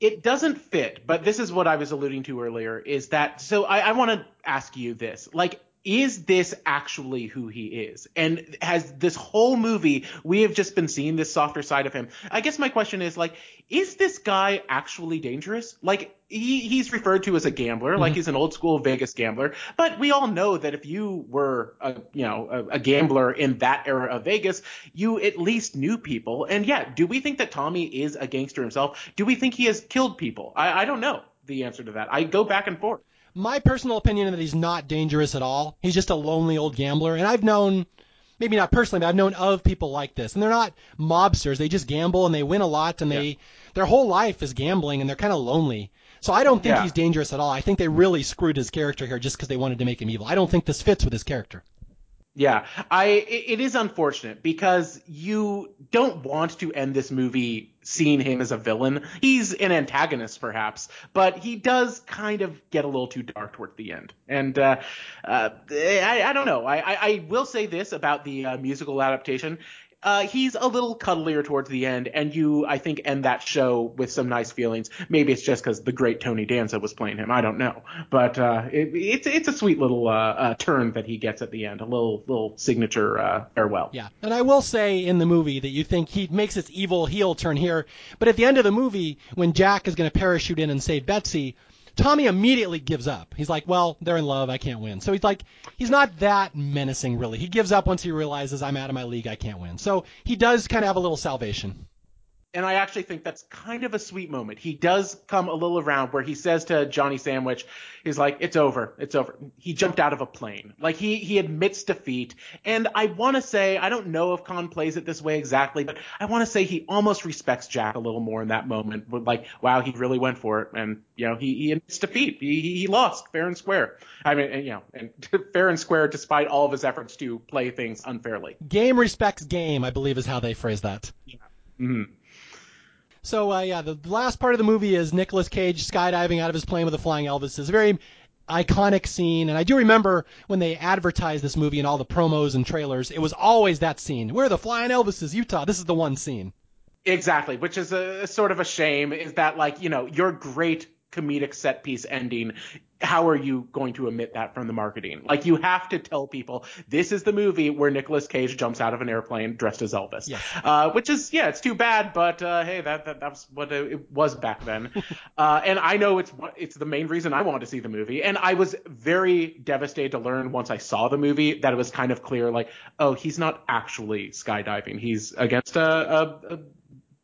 It doesn't fit, but this is what I was alluding to earlier is that, so I want to ask you this, like, is this actually who he is? And has this whole movie, we have just been seeing this softer side of him. I guess my question is, like, is this guy actually dangerous? Like, he's referred to as a gambler, like he's an old school Vegas gambler. But we all know that if you were a gambler in that era of Vegas, you at least knew people. And yeah, do we think that Tommy is a gangster himself? Do we think he has killed people? I don't know the answer to that. I go back and forth. My personal opinion is that he's not dangerous at all. He's just a lonely old gambler. And I've known, maybe not personally, but I've known of people like this. And they're not mobsters. They just gamble and they win a lot. And their whole life is gambling and they're kind of lonely. So I don't think he's dangerous at all. I think they really screwed his character here just because they wanted to make him evil. I don't think this fits with his character. Yeah, it is unfortunate because you don't want to end this movie seeing him as a villain. He's an antagonist, perhaps, but he does kind of get a little too dark toward the end. And I don't know. I will say this about the musical adaptation. He's a little cuddlier towards the end, and I think, end that show with some nice feelings. Maybe it's just because the great Tony Danza was playing him. I don't know, but it's a sweet little turn that he gets at the end, a little signature farewell. Yeah, and I will say in the movie that you think he makes his evil heel turn here, but at the end of the movie, when Jack is going to parachute in and save Betsy, Tommy immediately gives up. He's like, well, they're in love. I can't win. So he's not that menacing, really. He gives up once he realizes I'm out of my league. I can't win. So he does kind of have a little salvation. And I actually think that's kind of a sweet moment. He does come a little around where he says to Johnny Sandwich, he's like, it's over. It's over. He jumped out of a plane. Like he admits defeat. And I want to say, I don't know if Khan plays it this way exactly, but I want to say he almost respects Jack a little more in that moment. Like, wow, he really went for it. And, he admits defeat. He lost fair and square. I mean, and fair and square despite all of his efforts to play things unfairly. Game respects game, I believe is how they phrase that. Yeah. Mm-hmm. So, the last part of the movie is Nicolas Cage skydiving out of his plane with a flying Elvis. It's a very iconic scene, and I do remember when they advertised this movie in all the promos and trailers, it was always that scene. We're the flying Elvises, Utah. This is the one scene. Exactly, which is a sort of a shame, is that, like, your great comedic set piece ending, how are you going to omit that from the marketing? Like, you have to tell people this is the movie where Nicolas Cage jumps out of an airplane dressed as Elvis. Yes. Which is, it's too bad, but hey, that was what it was back then. And I know it's the main reason I wanted to see the movie. And I was very devastated to learn once I saw the movie that it was kind of clear, like, oh, he's not actually skydiving. He's against a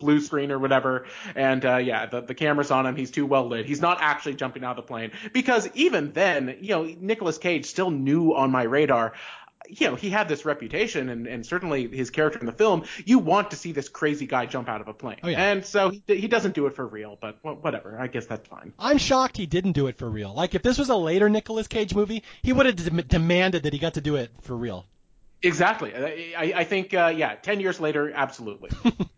blue screen or whatever, and the camera's on him. He's too well lit. He's not actually jumping out of the plane, because even then, Nicolas Cage still new on my radar. He had this reputation, and certainly his character in the film, you want to see this crazy guy jump out of a plane. Oh, yeah. And so he doesn't do it for real, but whatever. I guess that's fine. I'm shocked he didn't do it for real. Like, if this was a later Nicolas Cage movie, he would have demanded that he got to do it for real. Exactly. I think, 10 years later, absolutely.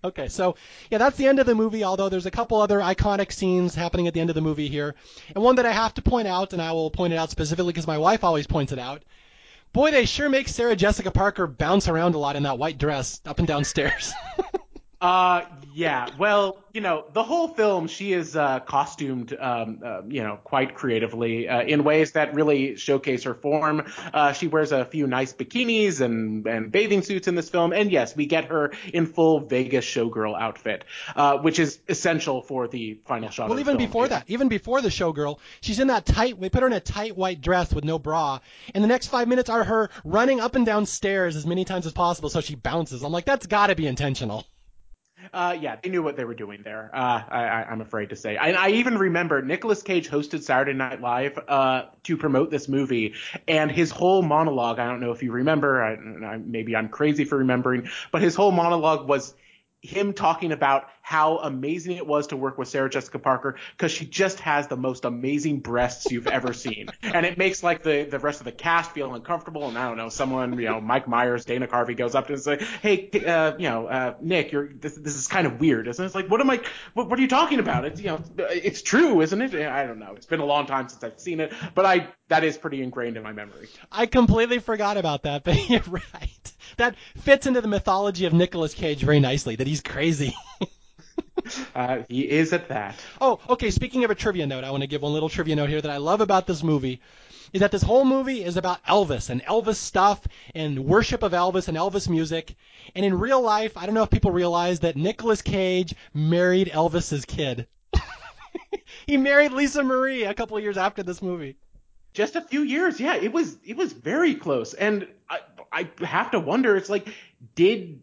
Okay, so, that's the end of the movie, although there's a couple other iconic scenes happening at the end of the movie here. And one that I have to point out, and I will point it out specifically because my wife always points it out, boy, they sure make Sarah Jessica Parker bounce around a lot in that white dress up and down stairs. Well, the whole film, she is costumed, quite creatively in ways that really showcase her form. She wears a few nice bikinis and bathing suits in this film. And yes, we get her in full Vegas showgirl outfit, which is essential for the final shot. Well, even before the showgirl, she's in that they put her in a tight white dress with no bra. And the next 5 minutes are her running up and down stairs as many times as possible so she bounces. I'm like, that's got to be intentional. Yeah, they knew what they were doing there. I'm afraid to say. And I even remember Nicolas Cage hosted Saturday Night Live to promote this movie, and his whole monologue, I don't know if you remember, maybe I'm crazy for remembering, but his whole monologue was him talking about how amazing it was to work with Sarah Jessica Parker because she just has the most amazing breasts you've ever seen. And it makes like the rest of the cast feel uncomfortable. And I don't know, someone, Mike Myers, Dana Carvey goes up to him and says, hey, Nick, this is kind of weird, isn't it? It's like, what are you talking about? It's, it's true, isn't it? I don't know. It's been a long time since I've seen it, but that is pretty ingrained in my memory. I completely forgot about that, but you're right. That fits into the mythology of Nicolas Cage very nicely, that he's crazy. He is at that. Oh, okay, speaking of a trivia note, I want to give one little trivia note here that I love about this movie, is that this whole movie is about Elvis and Elvis stuff and worship of Elvis and Elvis music. And in real life, I don't know if people realize that Nicolas Cage married Elvis's kid. He married Lisa Marie a couple of years after this movie. Just a few years, yeah. It was very close, and I have to wonder. It's like, did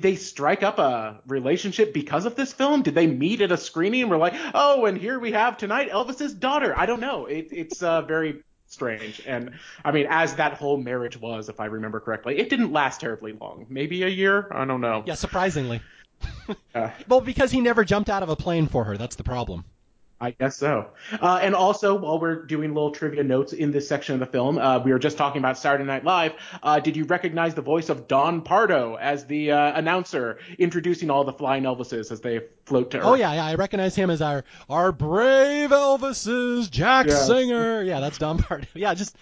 they strike up a relationship because of this film? Did they meet at a screening and were like, oh, and here we have tonight Elvis's daughter? I don't know. It's very strange, and I mean, as that whole marriage was, if I remember correctly, it didn't last terribly long. Maybe a year. I don't know. Yeah, surprisingly. Well, because he never jumped out of a plane for her. That's the problem. I guess so. And also, while we're doing little trivia notes in this section of the film, we were just talking about Saturday Night Live. Did you recognize the voice of Don Pardo as the announcer introducing all the flying Elvises as they float to Earth? Oh, yeah. I recognize him as our brave Elvises, Jack Singer. Yeah, that's Don Pardo. Yeah, just...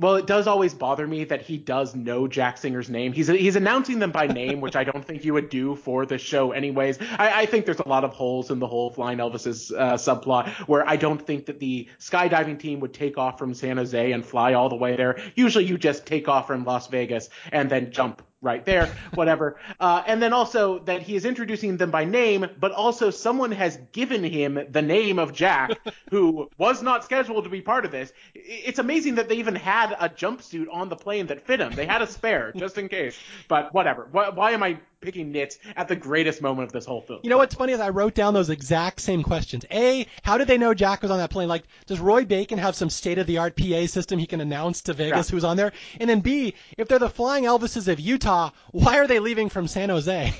Well, it does always bother me that he does know Jack Singer's name. He's announcing them by name, which I don't think you would do for the show anyways. I think there's a lot of holes in the whole Flying Elvis's subplot, where I don't think that the skydiving team would take off from San Jose and fly all the way there. Usually you just take off from Las Vegas and then jump right there, whatever. And then also that he is introducing them by name, but also someone has given him the name of Jack, who was not scheduled to be part of this. It's amazing that they even had a jumpsuit on the plane that fit him. They had a spare just in case, but whatever. Why am I picking nits at the greatest moment of this whole film? You know what's funny is I wrote down those exact same questions. A, how did they know Jack was on that plane? Like, does Roy Bacon have some state-of-the-art PA system he can announce to Vegas who's on there? And then B, if they're the Flying Elvises of Utah, why are they leaving from San Jose?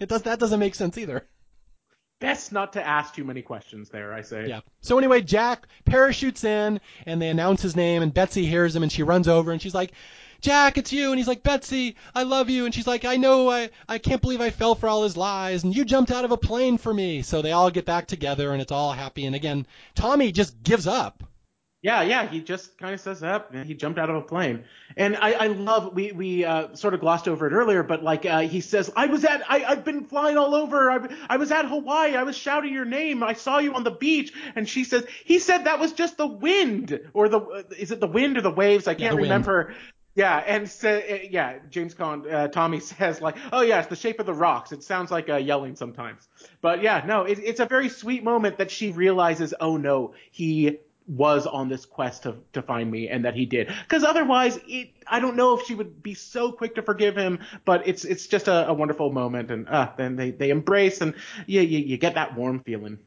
That doesn't make sense either. Best not to ask too many questions there, I say. Yeah. So anyway, Jack parachutes in, and they announce his name, and Betsy hears him, and she runs over, and she's like, Jack, it's you. And he's like, Betsy, I love you. And she's like, I know, I can't believe I fell for all his lies, and you jumped out of a plane for me. So they all get back together, and it's all happy. And again, Tommy just gives up. Yeah, he just kind of says that, and he jumped out of a plane. And I love, we sort of glossed over it earlier, but like he says, I've been flying all over. I was at Hawaii. I was shouting your name. I saw you on the beach. And she says, he said that was just the wind, or is it the wind or the waves? I can't remember. Wind. Yeah, and so, yeah, James Caan, Tommy says like, oh yeah, it's the shape of the rocks. It sounds like yelling sometimes. But yeah, no, it's a very sweet moment that she realizes, oh no, he was on this quest to find me, and that he did. Because otherwise, I don't know if she would be so quick to forgive him, but it's just a wonderful moment. And then they embrace, and you get that warm feeling.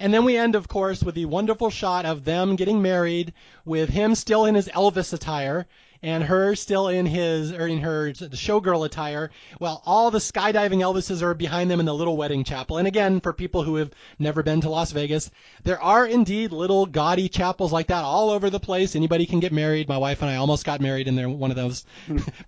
And then we end, of course, with the wonderful shot of them getting married, with him still in his Elvis attire, and her still in her showgirl attire, while all the skydiving Elvises are behind them in the little wedding chapel. And again, for people who have never been to Las Vegas, there are indeed little gaudy chapels like that all over the place. Anybody can get married. My wife and I almost got married in one of those.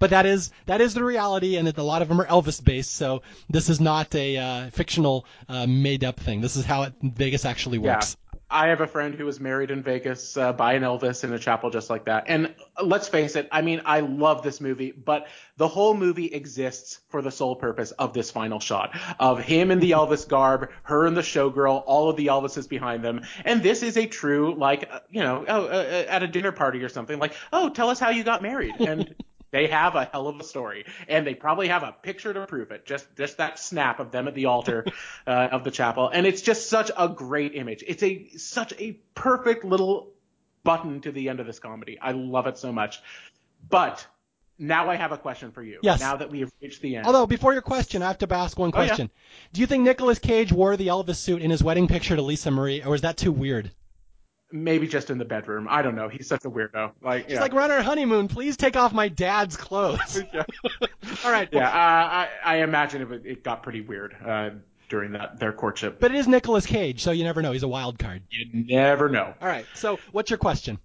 But that is the reality, and a lot of them are Elvis-based, so this is not a fictional made-up thing. This is how Vegas actually works. Yeah. I have a friend who was married in Vegas by an Elvis in a chapel just like that. And let's face it, I mean, I love this movie, but the whole movie exists for the sole purpose of this final shot of him in the Elvis garb, her in the showgirl, all of the Elvises behind them. And this is a true, like, at a dinner party or something, like, oh, tell us how you got married. And they have a hell of a story, and they probably have a picture to prove it. Just that snap of them at the altar of the chapel, and it's just such a great image. It's such a perfect little button to the end of this comedy. I love it so much. But Now I have a question for you. Yes. Now that we have reached the end. Although, before your question, I have to ask one question. Oh, yeah. Do you think Nicolas Cage wore the Elvis suit in his wedding picture to Lisa Marie, or is that too weird? Maybe just in the bedroom. I don't know. He's such a weirdo. Like, he's like, we're on our honeymoon. Please take off my dad's clothes. All right. Yeah, I imagine it got pretty weird during their courtship. But it is Nicolas Cage, so you never know. He's a wild card. You never know. All right. So what's your question?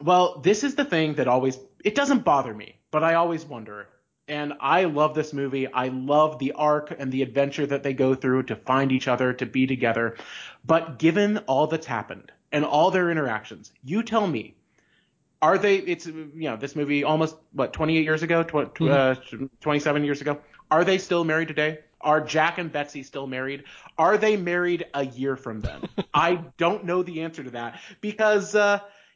Well, this is the thing that always – it doesn't bother me, but I always wonder. And I love this movie. I love the arc and the adventure that they go through to find each other, to be together. But given all that's happened and all their interactions, you tell me, are they – it's, you know, this movie almost, 28 years ago, 27 years ago. Are they still married today? Are Jack and Betsy still married? Are they married a year from then? I don't know the answer to that because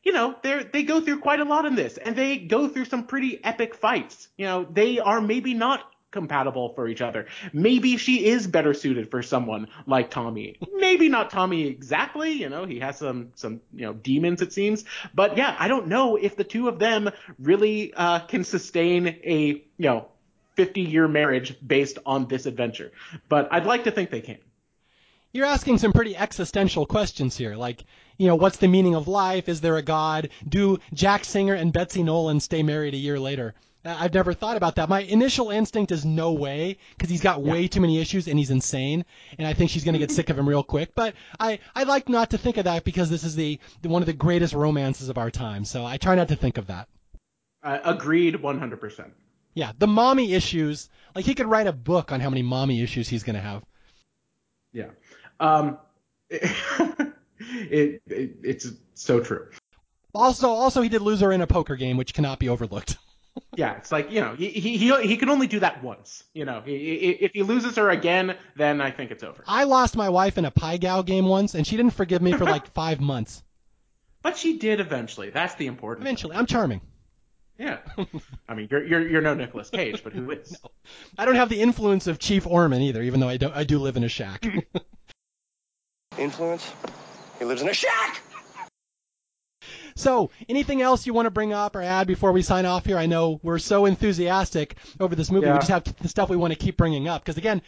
you know, they go through quite a lot in this, and they go through some pretty epic fights. You know, they are maybe not compatible for each other. Maybe she is better suited for someone like Tommy. Maybe not Tommy exactly. You know, he has some you know, demons, it seems. But yeah, I don't know if the two of them really can sustain a, you know, 50-year marriage based on this adventure. But I'd like to think they can. You're asking some pretty existential questions here, like, you know, what's the meaning of life? Is there a God? Do Jack Singer and Betsy Nolan stay married a year later? I've never thought about that. My initial instinct is no way, because he's got way too many issues and he's insane, and I think she's going to get sick of him real quick. But I like not to think of that because this is the one of the greatest romances of our time, so I try not to think of that. Agreed 100%. Yeah, the mommy issues, like he could write a book on how many mommy issues he's going to have. Yeah. It's so true. Also, he did lose her in a poker game, which cannot be overlooked. Yeah, it's like, you know, he can only do that once. You know, if he loses her again, then I think it's over. I lost my wife in a Pai Gow game once, and she didn't forgive me for like 5 months. But she did eventually. That's the important. Eventually, thing. I'm charming. Yeah, I mean, you're no Nicolas Cage, but who is? No. I don't have the influence of Chief Orman either, even though I do live in a shack. Influence? He lives in a shack! So, anything else you want to bring up or add before we sign off here? I know we're so enthusiastic over this movie. Yeah. We just have the stuff we want to keep bringing up. Because, again,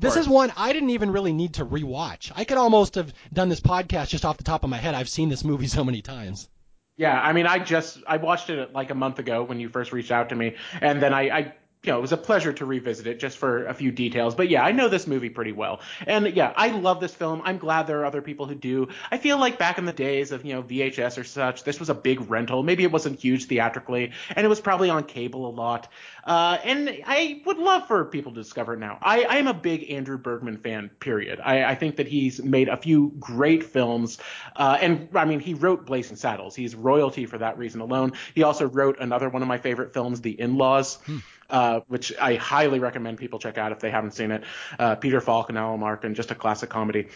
this is one I didn't even really need to rewatch. I could almost have done this podcast just off the top of my head. I've seen this movie so many times. Yeah, I mean, I watched it like a month ago when you first reached out to me, and then you know, it was a pleasure to revisit it just for a few details. But yeah, I know this movie pretty well. And yeah, I love this film. I'm glad there are other people who do. I feel like back in the days of, you know, VHS or such, this was a big rental. Maybe it wasn't huge theatrically, and it was probably on cable a lot. And I would love for people to discover it now. I am a big Andrew Bergman fan, period. I think that he's made a few great films. And I mean, he wrote Blazing Saddles. He's royalty for that reason alone. He also wrote another one of my favorite films, The In-Laws. Which I highly recommend people check out if they haven't seen it. Peter Falk and Alan Arkin, just a classic comedy.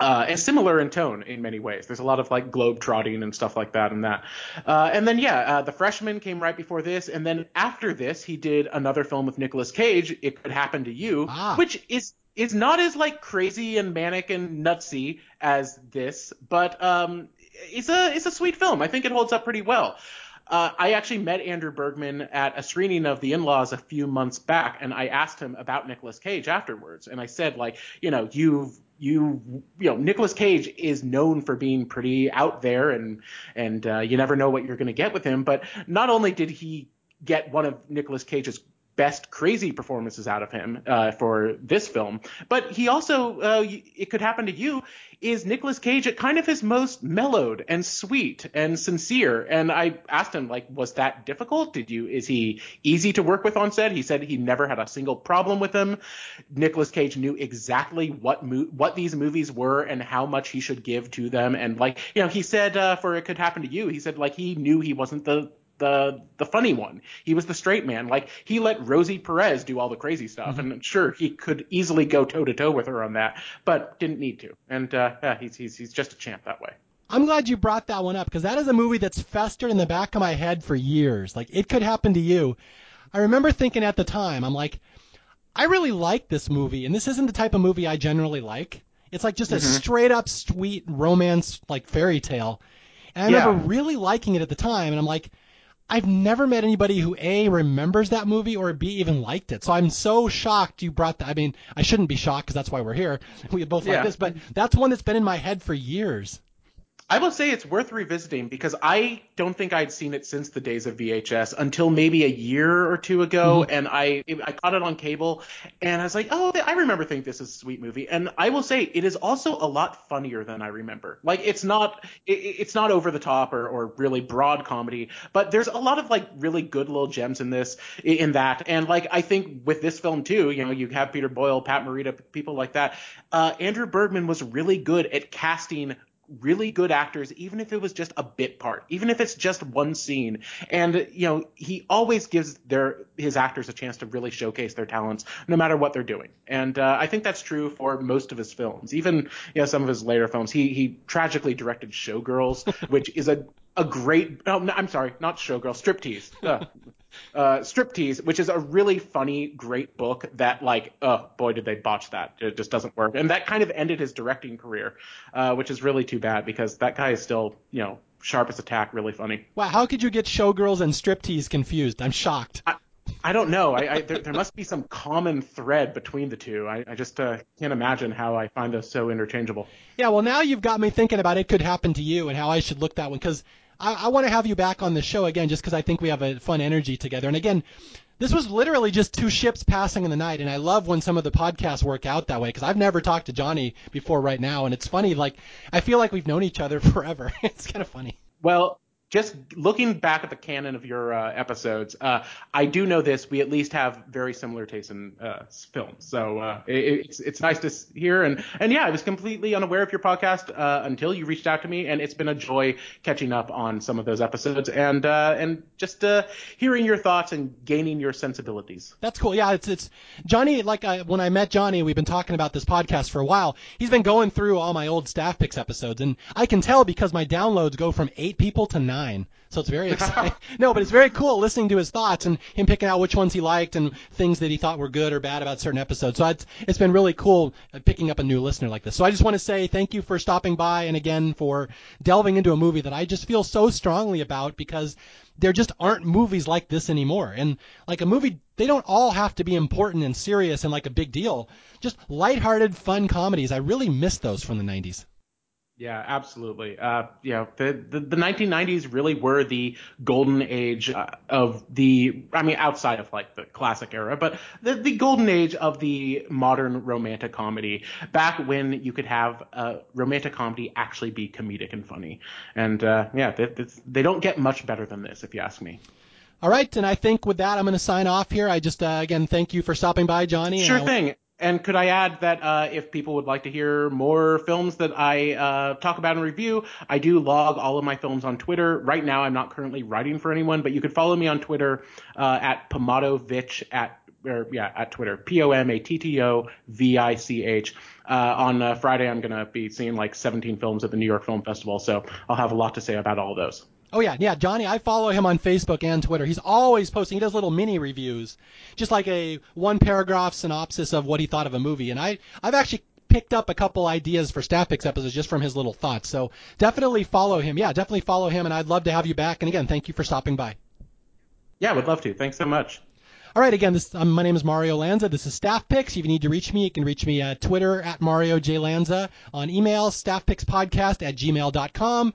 And similar in tone in many ways. There's a lot of like globe trotting and stuff like that and that. And then, The Freshman came right before this. And then after this, he did another film with Nicolas Cage, It Could Happen to You, which is not as like crazy and manic and nutsy as this, but it's a sweet film. I think it holds up pretty well. I actually met Andrew Bergman at a screening of The In-Laws a few months back, and I asked him about Nicolas Cage afterwards. And I said, like, you know, Nicolas Cage is known for being pretty out there, and you never know what you're going to get with him. But not only did he get one of Nicolas Cage's best crazy performances out of him for this film, but he also It Could Happen to You is Nicolas Cage at kind of his most mellowed and sweet and sincere. And I asked him, like, was that difficult? Is he easy to work with on set? He said he never had a single problem with him. Nicolas Cage knew exactly what these movies were and how much he should give to them. And, like, you know, he said for It Could Happen to You, he said, like, he knew he wasn't the funny one. He was the straight man. Like, he let Rosie Perez do all the crazy stuff, and sure, he could easily go toe to toe with her on that, but didn't need to. And he's just a champ that way. I'm glad you brought that one up, because that is a movie that's festered in the back of my head for years. Like, It Could Happen to You. I remember thinking at the time, I'm like, I really like this movie, and this isn't the type of movie I generally like. It's like just a straight up sweet romance, like fairy tale. And I remember really liking it at the time, and I'm like, I've never met anybody who A, remembers that movie, or B, even liked it. So I'm so shocked you brought that. I mean, I shouldn't be shocked because that's why we're here. We both like this, but that's one that's been in my head for years. I will say it's worth revisiting because I don't think I'd seen it since the days of VHS until maybe a year or two ago. Mm-hmm. And I caught it on cable and I was like, oh, I remember thinking this is a sweet movie. And I will say it is also a lot funnier than I remember. Like it's not over the top or really broad comedy, but there's a lot of like really good little gems in that. And like, I think with this film too, you know, you have Peter Boyle, Pat Morita, people like that. Andrew Bergman was really good at casting really good actors, even if it was just a bit part, even if it's just one scene. And, you know, he always gives his actors a chance to really showcase their talents, no matter what they're doing. And I think that's true for most of his films, even, you know, some of his later films. He tragically directed Showgirls, which is a great – oh, no, I'm sorry, not Showgirls, Striptease. Striptease, which is a really funny, great book that, like, oh, boy, did they botch that. It just doesn't work. And that kind of ended his directing career, which is really too bad because that guy is still, you know, sharp as a tack, really funny. Wow, how could you get Showgirls and Striptease confused? I'm shocked. I don't know. There must be some common thread between the two. I just can't imagine how I find those so interchangeable. Yeah, well, now you've got me thinking about It Could Happen to You and how I should look that one because I want to have you back on the show again just because I think we have a fun energy together. And again, this was literally just two ships passing in the night, and I love when some of the podcasts work out that way because I've never talked to Johnny before right now, and it's funny. Like I feel like we've known each other forever. It's kind of funny. Well, just looking back at the canon of your episodes, I do know this. We at least have very similar tastes in films. So it's nice to hear. And yeah, I was completely unaware of your podcast until you reached out to me. And it's been a joy catching up on some of those episodes and just hearing your thoughts and gaining your sensibilities. That's cool. Yeah, it's Johnny, like when I met Johnny, we've been talking about this podcast for a while. He's been going through all my old Staff Picks episodes. And I can tell because my downloads go from 8 people to 9. So it's very exciting. No, but it's very cool listening to his thoughts and him picking out which ones he liked and things that he thought were good or bad about certain episodes. So it's been really cool picking up a new listener like this. So I just want to say thank you for stopping by and again for delving into a movie that I just feel so strongly about because there just aren't movies like this anymore. And like a movie, they don't all have to be important and serious and like a big deal. Just lighthearted, fun comedies. I really miss those from the 90s. Yeah, absolutely. You know, the 1990s really were the golden age of the, I mean, outside of like the classic era, but the golden age of the modern romantic comedy, back when you could have romantic comedy actually be comedic and funny. And yeah, they don't get much better than this, if you ask me. All right. And I think with that, I'm going to sign off here. I just, again, thank you for stopping by, Johnny. Sure thing. And could I add that if people would like to hear more films that I talk about and review, I do log all of my films on Twitter. Right now, I'm not currently writing for anyone, but you could follow me on Twitter at Pomatovich at Twitter, Pomattovich. On Friday, I'm going to be seeing like 17 films at the New York Film Festival, so I'll have a lot to say about all those. Oh, yeah, Johnny, I follow him on Facebook and Twitter. He's always posting. He does little mini reviews, just like a one-paragraph synopsis of what he thought of a movie. And I've actually picked up a couple ideas for Staff Picks episodes just from his little thoughts. So definitely follow him. Yeah, definitely follow him, and I'd love to have you back. And, again, thank you for stopping by. Yeah, I would love to. Thanks so much. All right, again, my name is Mario Lanza. This is Staff Picks. If you need to reach me, you can reach me at Twitter, at Mario J. Lanza, on email, staffpickspodcast@gmail.com.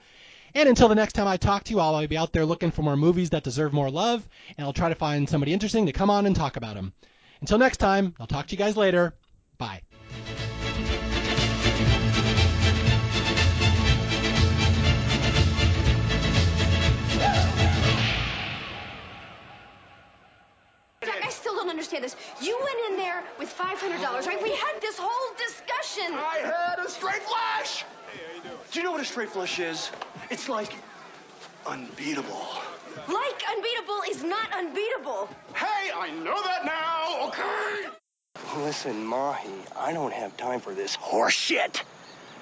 And until the next time I talk to you, I'll be out there looking for more movies that deserve more love, and I'll try to find somebody interesting to come on and talk about them. Until next time, I'll talk to you guys later. Bye. I still don't understand this. You went in there with $500, right? We had this whole discussion. I had a straight flush. Do you know what a straight flush is? It's like unbeatable. Like unbeatable is not unbeatable. Hey, I know that now, okay? Listen, Mahi, I don't have time for this horseshit.